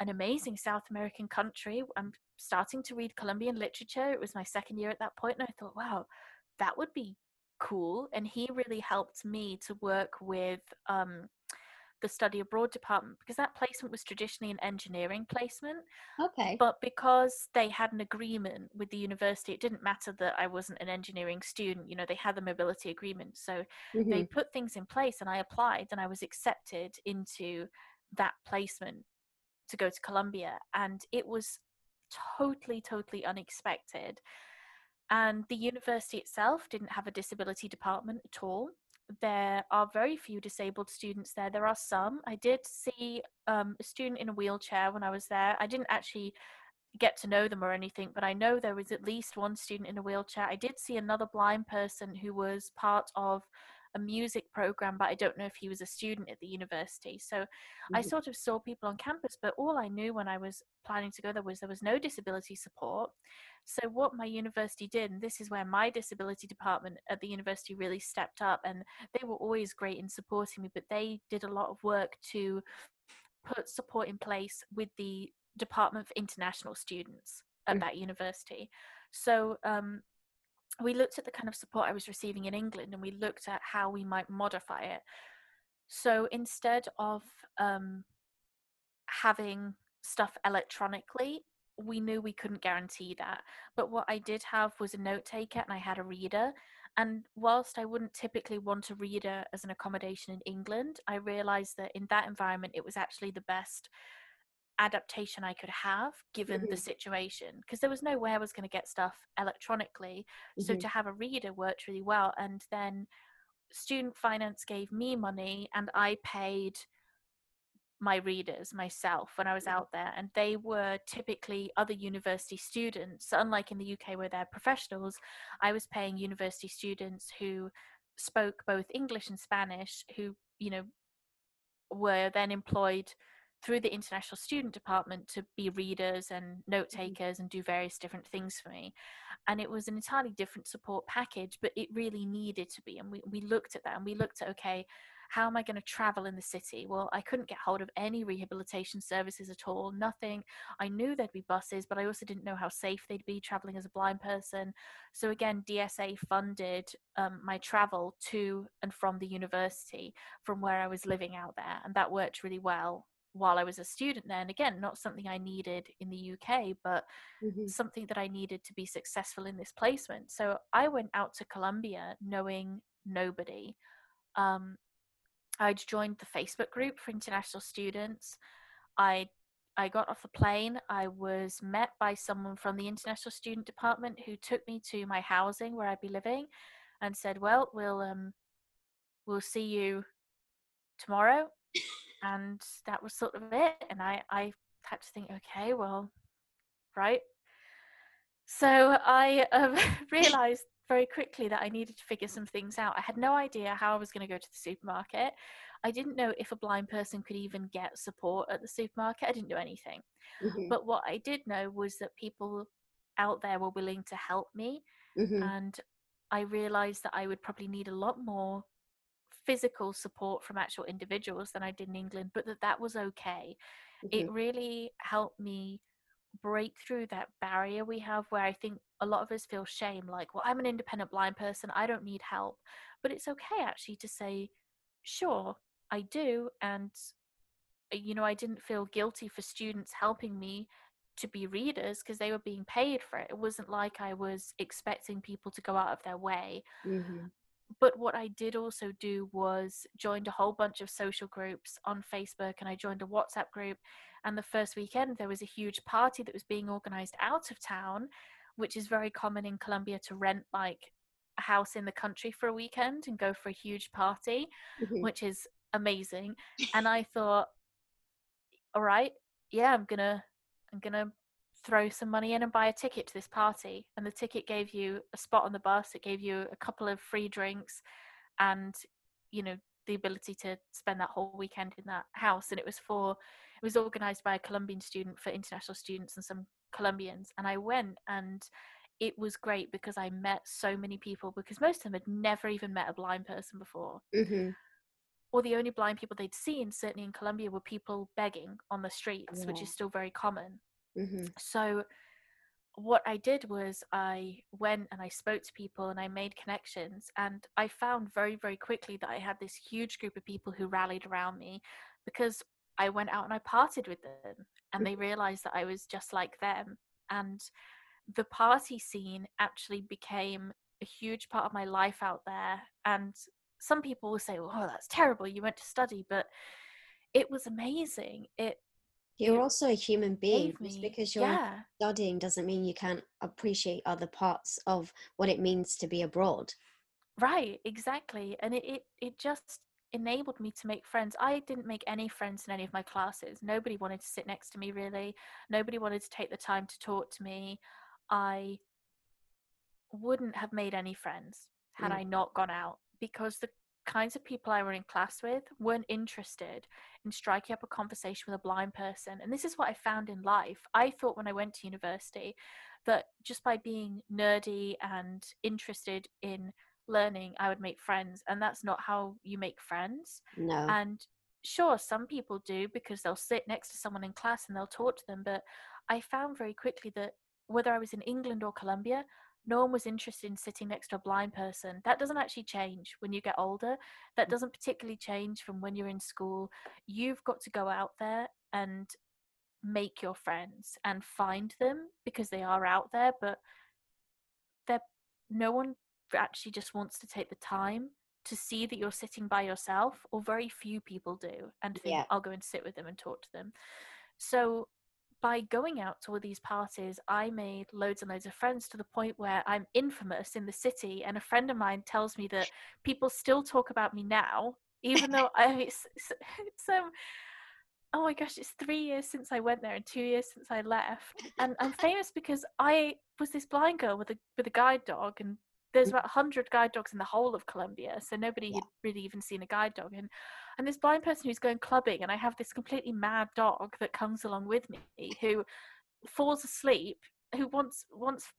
amazing South American country. I'm starting to read Colombian literature. It was my second year at that point. And I thought, wow, that would be cool. And he really helped me to work with the study abroad department, because that placement was traditionally an engineering placement. Okay. But because they had an agreement with the university, it didn't matter that I wasn't an engineering student. You know, they had the mobility agreement. So mm-hmm. they put things in place, and I applied and I was accepted into that placement to go to Columbia. And it was totally, totally unexpected. And the university itself didn't have a disability department at all. There are very few disabled students there. There are some. I did see a student in a wheelchair when I was there. I didn't actually get to know them or anything, but I know there was at least one student in a wheelchair. I did see another blind person who was part of a music program, but I don't know if he was a student at the university. So mm-hmm. I sort of saw people on campus, but all I knew when I was planning to go there was no disability support. So what my university did, and this is where my disability department at the university really stepped up, and they were always great in supporting me, but they did a lot of work to put support in place with the Department for International Students at mm-hmm. that university. So we looked at the kind of support I was receiving in England, and we looked at how we might modify it. So instead of having stuff electronically, we knew we couldn't guarantee that. But what I did have was a note taker, and I had a reader. And whilst I wouldn't typically want a reader as an accommodation in England, I realized that in that environment, it was actually the best adaptation I could have given mm-hmm. the situation, because there was no way I was going to get stuff electronically. Mm-hmm. So to have a reader worked really well. And then student finance gave me money, and I paid my readers myself when I was out there, and they were typically other university students. So unlike in the UK where they're professionals, I was paying university students who spoke both English and Spanish, who, you know, were then employed through the International Student Department to be readers and note takers and do various different things for me. And it was an entirely different support package, but it really needed to be. And we looked at that, and we looked at, okay, how am I going to travel in the city? Well, I couldn't get hold of any rehabilitation services at all, nothing. I knew there'd be buses, but I also didn't know how safe they'd be traveling as a blind person. So again, DSA funded my travel to and from the university from where I was living out there. And that worked really well while I was a student there. And again, not something I needed in the UK, but mm-hmm. something that I needed to be successful in this placement. So I went out to Columbia knowing nobody. I'd joined the Facebook group for international students. I got off the plane. I was met by someone from the International Student Department who took me to my housing where I'd be living and said, well, we'll see you tomorrow. And that was sort of it. And I had to think, okay, well, right. So I realized very quickly that I needed to figure some things out. I had no idea how I was going to go to the supermarket. I didn't know if a blind person could even get support at the supermarket. I didn't know anything. Mm-hmm. But what I did know was that people out there were willing to help me. Mm-hmm. And I realized that I would probably need a lot more physical support from actual individuals than I did in England, but that was okay. Mm-hmm. It really helped me break through that barrier we have, where I think a lot of us feel shame, like, well, I'm an independent blind person, I don't need help. But it's okay actually to say, sure, I do. And, you know, I didn't feel guilty for students helping me to be readers, because they were being paid for it. It wasn't like I was expecting people to go out of their way. Mm-hmm. But what I did also do was joined a whole bunch of social groups on Facebook, and I joined a WhatsApp group. And the first weekend, there was a huge party that was being organized out of town, which is very common in Colombia, to rent like a house in the country for a weekend and go for a huge party, mm-hmm. which is amazing. And I thought, all right, yeah, I'm gonna throw some money in and buy a ticket to this party. And the ticket gave you a spot on the bus, it gave you a couple of free drinks, and, you know, the ability to spend that whole weekend in that house. And it was organized by a Colombian student for international students and some Colombians. And I went, and it was great because I met so many people, because most of them had never even met a blind person before. Mm-hmm. Or the only blind people they'd seen, certainly in Colombia, were people begging on the streets, yeah. which is still very common. Mm-hmm. So what I did was I went and I spoke to people and I made connections, and I found very, very quickly that I had this huge group of people who rallied around me because I went out and I partied with them, and they realized that I was just like them. And the party scene actually became a huge part of my life out there. And some people will say, "Oh, that's terrible, you went to study," but it was amazing. You're also a human being. Just because you're studying doesn't mean you can't appreciate other parts of what it means to be abroad. Right, exactly. And it just enabled me to make friends. I didn't make any friends in any of my classes. Nobody wanted to sit next to me, really. Nobody wanted to take the time to talk to me. I wouldn't have made any friends had I not gone out, because the kinds of people I were in class with weren't interested in striking up a conversation with a blind person. And this is what I found in life. I thought when I went to university that just by being nerdy and interested in learning, I would make friends, and that's not how you make friends. No. And sure, some people do, because they'll sit next to someone in class and they'll talk to them, but I found very quickly that whether I was in England or Colombia, no one was interested in sitting next to a blind person. That doesn't actually change when you get older. That doesn't particularly change from when you're in school. You've got to go out there and make your friends and find them, because they are out there, but no one actually just wants to take the time to see that you're sitting by yourself, or very few people do, and think, I'll go and sit with them and talk to them. So by going out to all these parties, I made loads and loads of friends, to the point where I'm infamous in the city, and a friend of mine tells me that people still talk about me now, even though oh my gosh, it's 3 years since I went there and 2 years since I left, and I'm famous because I was this blind girl with a guide dog, and there's about 100 guide dogs in the whole of Colombia, so nobody had really even seen a guide dog. And this blind person who's going clubbing, and I have this completely mad dog that comes along with me, who falls asleep, who once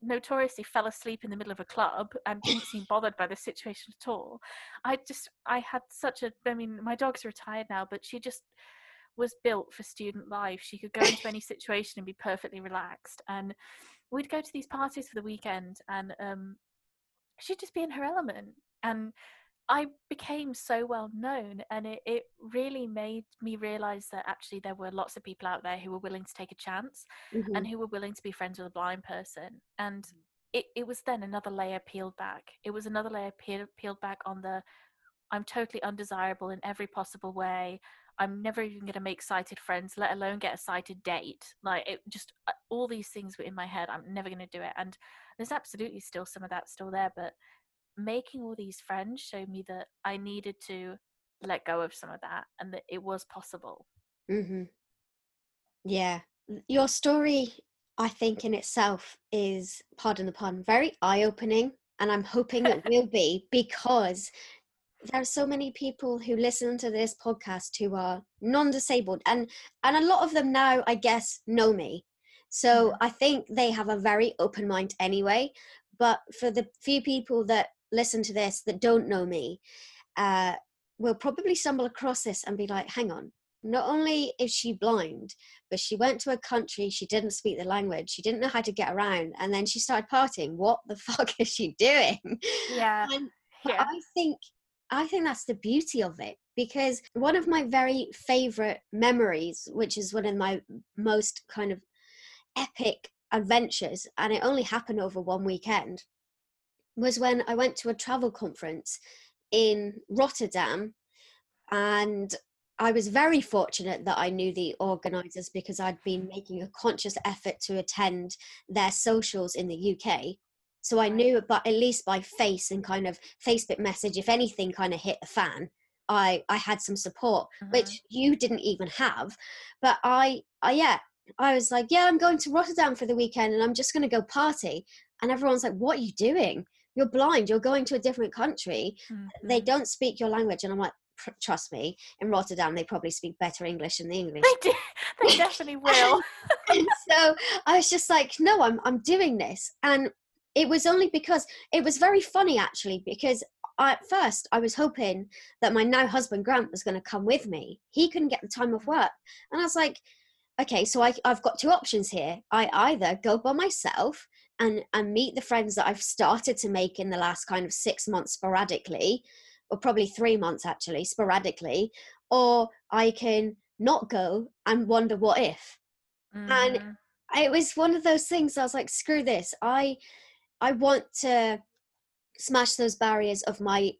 notoriously fell asleep in the middle of a club and didn't seem bothered by the situation at all. My dog's retired now, but she just was built for student life. She could go into any situation and be perfectly relaxed. And we'd go to these parties for the weekend, and she'd just be in her element, and I became so well known, and it really made me realize that actually there were lots of people out there who were willing to take a chance and who were willing to be friends with a blind person. And it was then another layer peeled back. It was another layer peeled back on the I'm totally undesirable in every possible way. I'm never even going to make sighted friends, let alone get a sighted date. Like, it just, all these things were in my head. I'm never going to do it. And there's absolutely still some of that still there, but making all these friends showed me that I needed to let go of some of that, and that it was possible. Mm-hmm. Yeah. Your story, I think, in itself is, pardon the pun, very eye-opening, and I'm hoping it will be, because there are so many people who listen to this podcast who are non-disabled, and a lot of them now, I guess, know me. So I think they have a very open mind anyway. But for the few people that listen to this that don't know me, will probably stumble across this and be like, hang on, not only is she blind, but she went to a country, she didn't speak the language, she didn't know how to get around, and then she started partying. What the fuck is she doing? Yeah. But I think that's the beauty of it, because one of my very favorite memories, which is one of my most kind of epic adventures, and it only happened over one weekend, was when I went to a travel conference in Rotterdam, and I was very fortunate that I knew the organizers, because I'd been making a conscious effort to attend their socials in the UK. So I knew about, at least by face and kind of Facebook message, if anything kind of hit the fan, I had some support, which you didn't even have. But I was like, I'm going to Rotterdam for the weekend and I'm just going to go party. And everyone's like, what are you doing? You're blind. You're going to a different country. They don't speak your language. And I'm like, trust me, in Rotterdam, they probably speak better English than the English. They do. They definitely will. And so I was just like, no, I'm doing this. And it was only because it was very funny, actually, because at first I was hoping that my now husband Grant was going to come with me. He couldn't get the time off work. And I was like, okay, so I've got two options here. I either go by myself and meet the friends that I've started to make in the last kind of 6 months sporadically, or probably 3 months actually, sporadically, or I can not go and wonder what if. And it was one of those things, I was like, screw this. I want to smash those barriers of my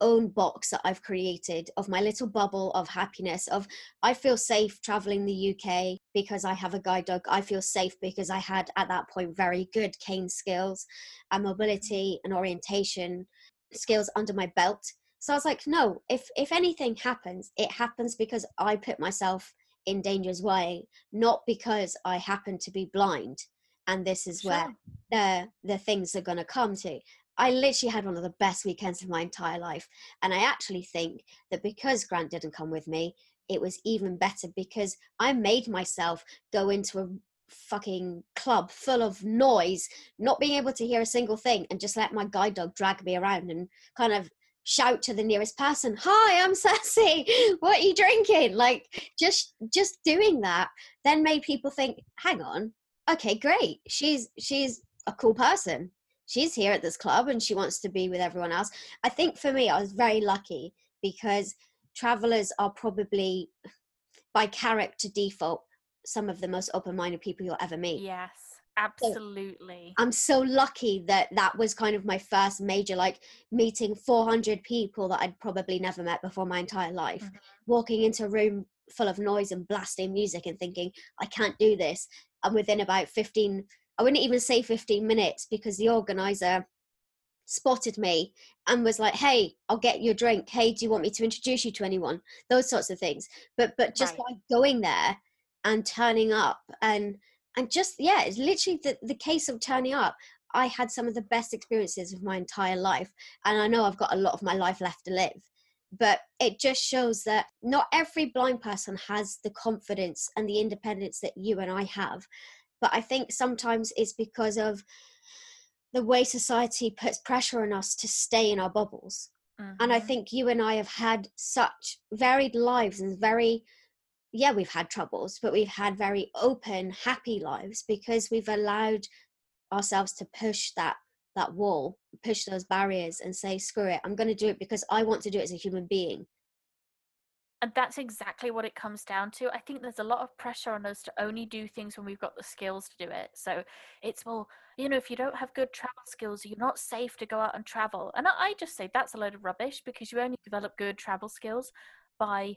own box that I've created, of my little bubble of happiness, of I feel safe traveling the UK because I have a guide dog. I feel safe because I had, at that point, very good cane skills and mobility and orientation skills under my belt. So I was like, no, if anything happens, it happens because I put myself in danger's way, not because I happen to be blind. And this is where the things are going to come to. I literally had one of the best weekends of my entire life. And I actually think that because Grant didn't come with me, it was even better, because I made myself go into a fucking club full of noise, not being able to hear a single thing, and just let my guide dog drag me around and kind of shout to the nearest person, hi, I'm Sassy, what are you drinking? Like, just doing that then made people think, hang on, okay, great, she's a cool person. She's here at this club and she wants to be with everyone else. I think for me, I was very lucky because travelers are probably, by character default, some of the most open-minded people you'll ever meet. Yes, absolutely. So I'm so lucky that was kind of my first major, like, meeting 400 people that I'd probably never met before my entire life, walking into a room full of noise and blasting music and thinking, I can't do this. And within about 15 minutes, because the organizer spotted me and was like, hey, I'll get you a drink. Hey, do you want me to introduce you to anyone? Those sorts of things. But just by going there and turning up and just, yeah, it's literally the case of turning up. I had some of the best experiences of my entire life. And I know I've got a lot of my life left to live. But it just shows that not every blind person has the confidence and the independence that you and I have. But I think sometimes it's because of the way society puts pressure on us to stay in our bubbles. And I think you and I have had such varied lives and we've had troubles, but we've had very open, happy lives because we've allowed ourselves to push that wall, push those barriers and say, screw it, I'm going to do it because I want to do it as a human being. And that's exactly what it comes down to. I think there's a lot of pressure on us to only do things when we've got the skills to do it. So it's, well, you know, if you don't have good travel skills, you're not safe to go out and travel. And I just say that's a load of rubbish, because you only develop good travel skills by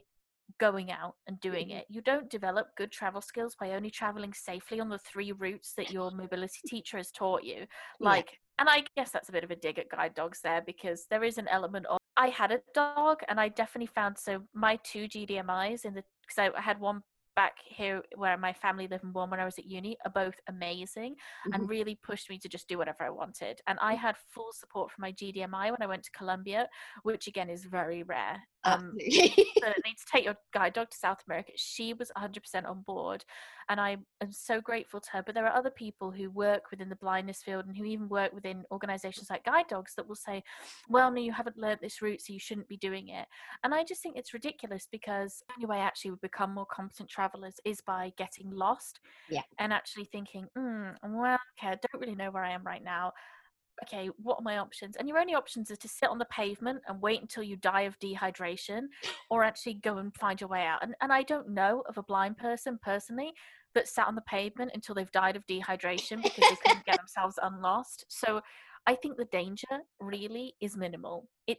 going out and doing it. You don't develop good travel skills by only traveling safely on the 3 routes that your mobility teacher has taught you. And I guess that's a bit of a dig at guide dogs there, because there is an element of, I had a dog and I definitely found, so my 2 GDMIs because I had one back here where my family lived and one when I was at uni, are both amazing and really pushed me to just do whatever I wanted. And I had full support from my GDMI when I went to Colombia, which again is very rare. So it needs to take your guide dog to South America. She was 100% on board and I am so grateful to her. But there are other people who work within the blindness field and who even work within organizations like guide dogs that will say, well, no, you haven't learnt this route, so you shouldn't be doing it. And I just think it's ridiculous, because the only way actually we become more competent travelers is by getting lost and actually thinking, well, okay, I don't really know where I am right now. Okay, what are my options? And your only options are to sit on the pavement and wait until you die of dehydration, or actually go and find your way out. And I don't know of a blind person personally that sat on the pavement until they've died of dehydration because they couldn't get themselves unlost. So I think the danger really is minimal. It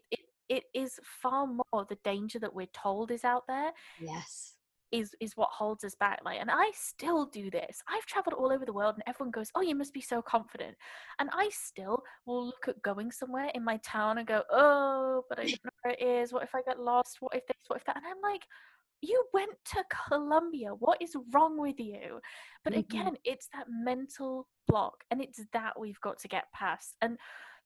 is far more the danger that we're told is out there. Yes. Is what holds us back. Like, and I still do this. I've traveled all over the world and everyone goes, oh, you must be so confident. And I still will look at going somewhere in my town and go, oh, but I don't know where it is. What if I get lost? What if this? What if that? And I'm like, you went to Colombia. What is wrong with you? But again, it's that mental block, and it's that we've got to get past. And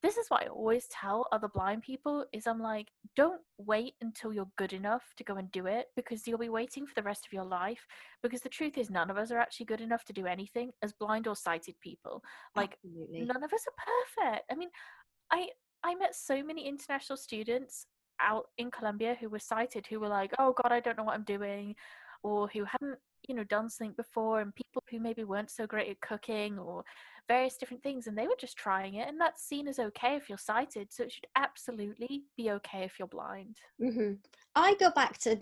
this is what I always tell other blind people is, I'm like, don't wait until you're good enough to go and do it, because you'll be waiting for the rest of your life. Because the truth is, none of us are actually good enough to do anything as blind or sighted people. Like, absolutely. None of us are perfect. I mean, I met so many international students out in Colombia who were sighted, who were like, oh God, I don't know what I'm doing, or who hadn't Don's link before, and people who maybe weren't so great at cooking or various different things, and they were just trying it, and that's seen as okay if you're sighted, so it should absolutely be okay if you're blind. Mm-hmm. I go back to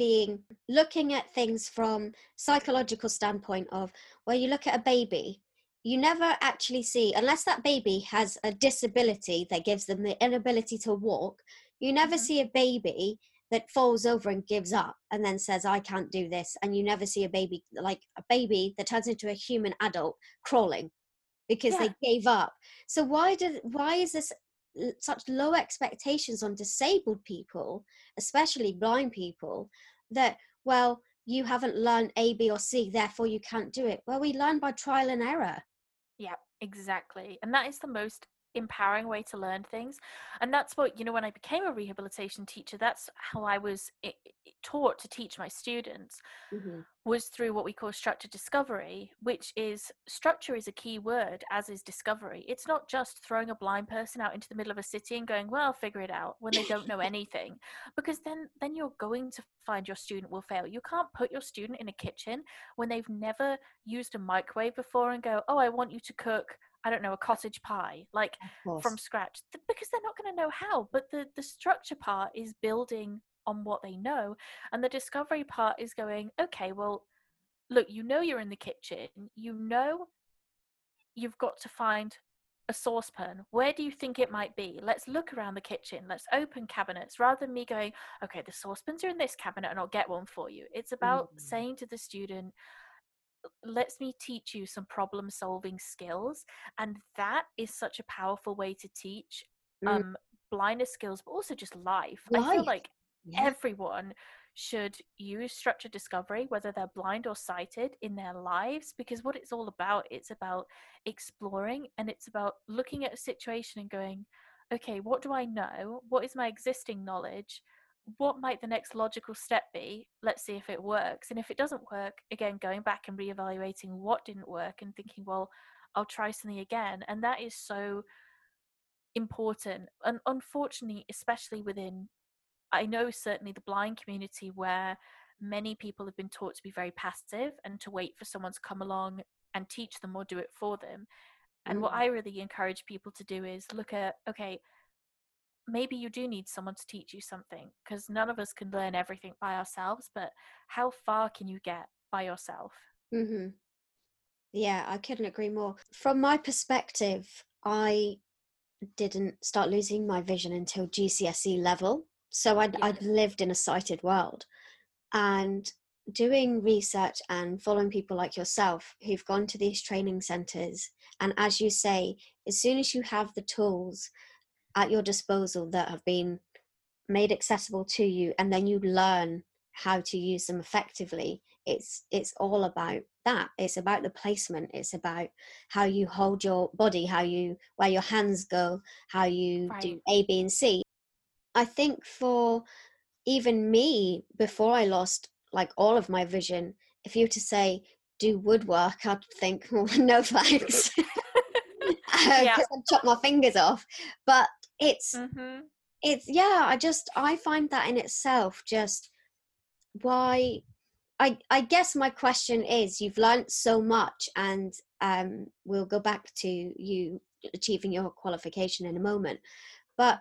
looking at things from psychological standpoint of, well, you look at a baby, you never actually see, unless that baby has a disability that gives them the inability to walk, you never see a baby that falls over and gives up and then says, I can't do this. And you never see a baby that turns into a human adult crawling because they gave up. So why is this such low expectations on disabled people, especially blind people, that, well, you haven't learned A, B or C, therefore you can't do it. Well, we learn by trial and error. Yeah, exactly. And that is the most empowering way to learn things, and that's what when I became a rehabilitation teacher, that's how I was taught to teach my students, was through what we call structured discovery, which is, structure is a key word, as is discovery. It's not just throwing a blind person out into the middle of a city and going, well, figure it out, when they don't know anything, because then you're going to find your student will fail. You can't put your student in a kitchen when they've never used a microwave before and go, oh, I want you to cook, I don't know, a cottage pie, like from scratch, because they're not going to know how. But the structure part is building on what they know. And the discovery part is going, okay, well, look, you're in the kitchen, you've got to find a saucepan. Where do you think it might be? Let's look around the kitchen. Let's open cabinets, rather than me going, okay, the saucepans are in this cabinet and I'll get one for you. It's about saying to the student, lets me teach you some problem solving skills, and that is such a powerful way to teach blindness skills, but also just life. I feel like everyone should use structured discovery, whether they're blind or sighted, in their lives, because what it's about exploring, and it's about looking at a situation and going, okay, what do I know? What is my existing knowledge? What might the next logical step be? Let's see if it works. And if it doesn't work, again, going back and reevaluating what didn't work and thinking, well, I'll try something again. And that is so important. And unfortunately, especially within, I know certainly the blind community, where many people have been taught to be very passive and to wait for someone to come along and teach them or do it for them. And what I really encourage people to do is look at, okay, maybe you do need someone to teach you something, because none of us can learn everything by ourselves, but how far can you get by yourself? Mm-hmm. Yeah, I couldn't agree more. From my perspective, I didn't start losing my vision until GCSE level. So I'd lived in a sighted world, and doing research and following people like yourself who've gone to these training centres. And as you say, as soon as you have the tools at your disposal that have been made accessible to you, and then you learn how to use them effectively, it's all about that. It's about the placement, it's about how you hold your body, where your hands go, how you do A, B and C. I think for even me, before I lost all of my vision, if you were to say do woodwork, I'd think, well, no thanks. Because I've chopped my fingers off. But I find that in itself just why. I guess my question is, you've learned so much, and we'll go back to you achieving your qualification in a moment, but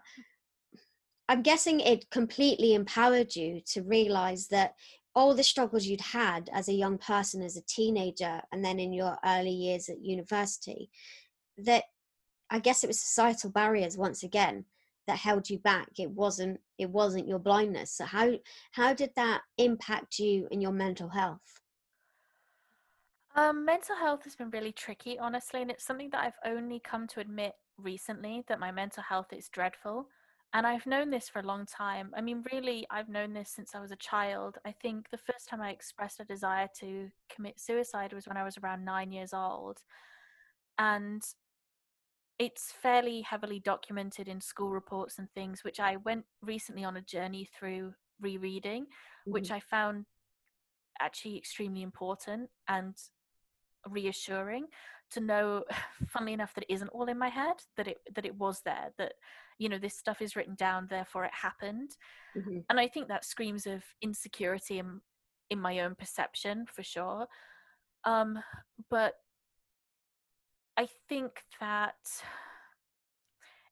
I'm guessing it completely empowered you to realize that all the struggles you'd had as a young person, as a teenager, and then in your early years at university, that I guess it was societal barriers once again that held you back. It wasn't your blindness. So how did that impact you and your mental health? Mental health has been really tricky, honestly, and it's something that I've only come to admit recently, that my mental health is dreadful. And I've known this for a long time. I mean, really, I've known this since I was a child. I think the first time I expressed a desire to commit suicide was when I was around 9 years old. And it's fairly heavily documented in school reports and things, which I went recently on a journey through rereading, which I found actually extremely important and reassuring to know, funnily enough, that it isn't all in my head, that it was there, that, this stuff is written down, therefore it happened. And I think that screams of insecurity in my own perception, for sure. But I think that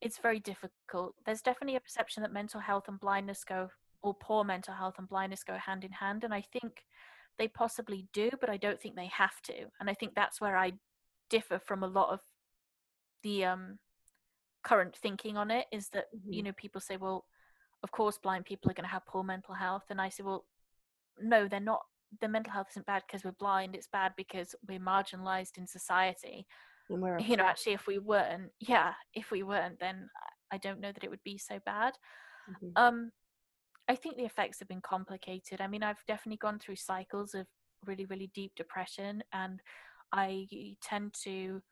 it's very difficult. There's definitely a perception that mental health and blindness go, or poor mental health and blindness go hand in hand. And I think they possibly do, but I don't think they have to. And I think that's where I differ from a lot of the current thinking on it, is that, you know, people say, well, of course, blind people are going to have poor mental health. And I say, well, no, they're not. The mental health isn't bad because we're blind. It's bad because we're marginalized in society. And we're you know, actually, if we weren't, then I don't know that it would be so bad. Mm-hmm. I think the effects have been complicated. I mean, I've definitely gone through cycles of really, really deep depression, and I tend to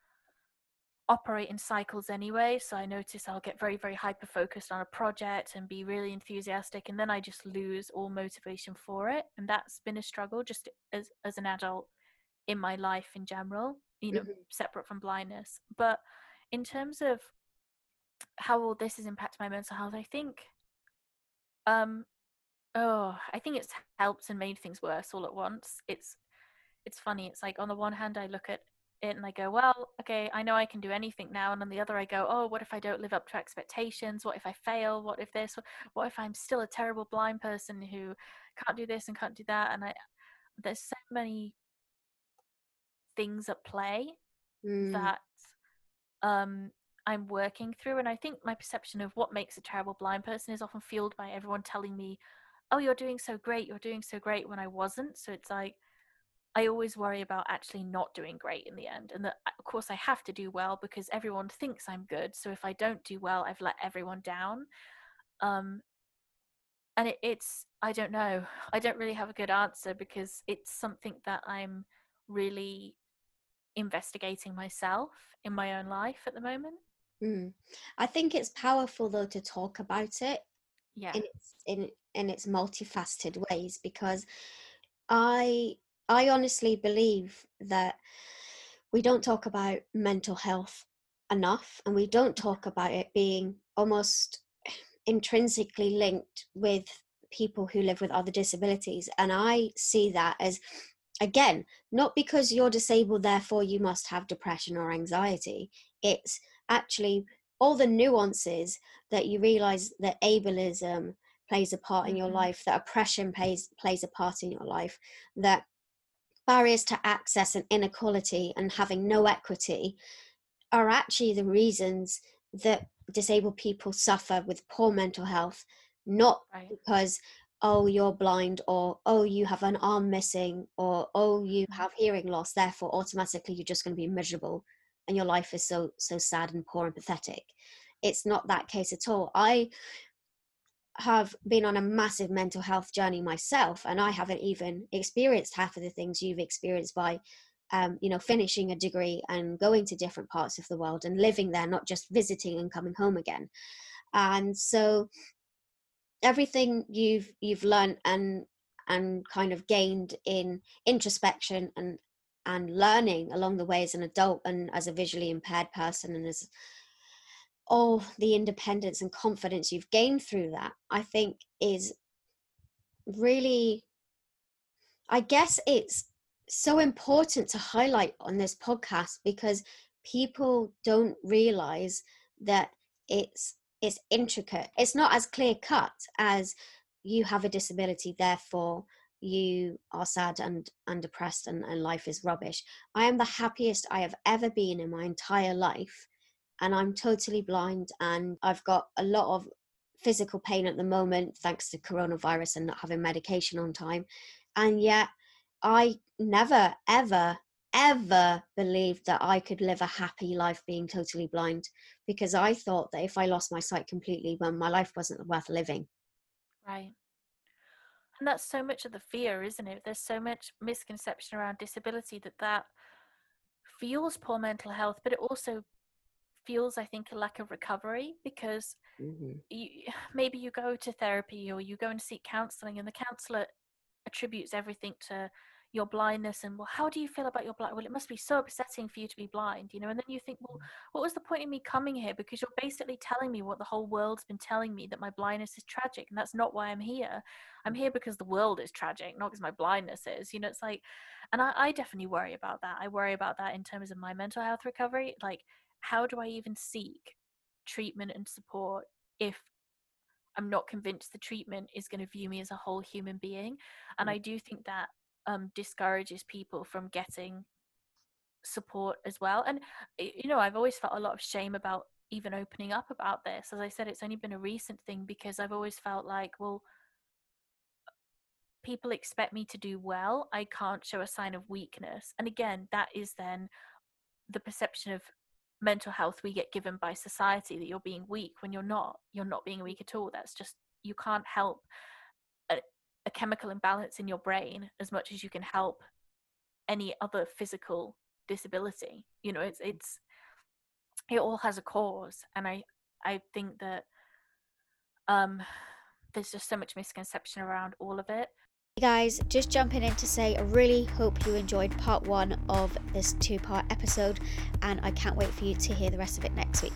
operate in cycles anyway. So I notice I'll get very, very hyper-focused on a project and be really enthusiastic, and then I just lose all motivation for it. And that's been a struggle just as an adult in my life in general, you know, separate from blindness. But in terms of how all this has impacted my mental health, I think, I think it's helped and made things worse all at once. It's funny. It's like, on the one hand, I look at it and I go, well, okay, I know I can do anything now. And on the other, I go, oh, what if I don't live up to expectations? What if I fail? What if this? What if I'm still a terrible blind person who can't do this and can't do that? And there's so many things at play that I'm working through. And I think my perception of what makes a terrible blind person is often fueled by everyone telling me, oh, you're doing so great, when I wasn't. So it's like, I always worry about actually not doing great in the end. And that, of course, I have to do well because everyone thinks I'm good. So if I don't do well, I've let everyone down. And it's, I don't know. I don't really have a good answer because it's something that I'm really investigating myself in my own life at the moment. I think it's powerful, though, to talk about it in its multifaceted ways, because I honestly believe that we don't talk about mental health enough, and we don't talk about it being almost intrinsically linked with people who live with other disabilities. And I see that as, again, not because you're disabled, therefore you must have depression or anxiety. It's actually all the nuances that you realize that ableism plays a part in your life, that oppression plays a part in your life, that barriers to access and inequality and having no equity are actually the reasons that disabled people suffer with poor mental health, not because, oh, you're blind, or, oh, you have an arm missing, or, oh, you have hearing loss, therefore automatically you're just going to be miserable and your life is so sad and poor and pathetic. It's not that case at all. I have been on a massive mental health journey myself, and I haven't even experienced half of the things you've experienced by finishing a degree and going to different parts of the world and living there, not just visiting and coming home again. And so everything you've learned and kind of gained in introspection and learning along the way as an adult and as a visually impaired person, and as all the independence and confidence you've gained through that, I think is really, I guess it's so important to highlight on this podcast, because people don't realize that it's intricate. It's not as clear cut as, you have a disability, therefore you are sad and depressed and life is rubbish. I am the happiest I have ever been in my entire life, and I'm totally blind, and I've got a lot of physical pain at the moment thanks to coronavirus and not having medication on time. And yet I never, ever, ever believed that I could live a happy life being totally blind, because I thought that if I lost my sight completely, well, my life wasn't worth living. Right. And that's so much of the fear, isn't it? There's so much misconception around disability that fuels poor mental health, but it also feels, I think, a lack of recovery, because maybe you go to therapy or you go and seek counselling, and the counsellor attributes everything to your blindness and, well, how do you feel about your blind? Well, it must be so upsetting for you to be blind, you know? And then you think, well, what was the point of me coming here? Because you're basically telling me what the whole world's been telling me, that my blindness is tragic. And that's not why I'm here. I'm here because the world is tragic, not because my blindness is, you know? It's like, and I definitely worry about that. I worry about that in terms of my mental health recovery. Like, how do I even seek treatment and support if I'm not convinced the treatment is going to view me as a whole human being? And I do think that discourages people from getting support as well. And, you know, I've always felt a lot of shame about even opening up about this. As I said, it's only been a recent thing, because I've always felt like, well, people expect me to do well. I can't show a sign of weakness. And again, that is then the perception of mental health we get given by society, that you're being weak, when you're not being weak at all. That's just, you can't help a chemical imbalance in your brain as much as you can help any other physical disability. You know, it all has a cause. And I think that there's just so much misconception around all of it. Hey guys, just jumping in to say I really hope you enjoyed part one of this two-part episode, and I can't wait for you to hear the rest of it next week.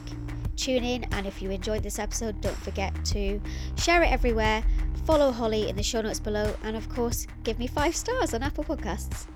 Tune in, and if you enjoyed this episode, don't forget to share it everywhere, follow Holly in the show notes below, and of course give me 5 stars on Apple Podcasts.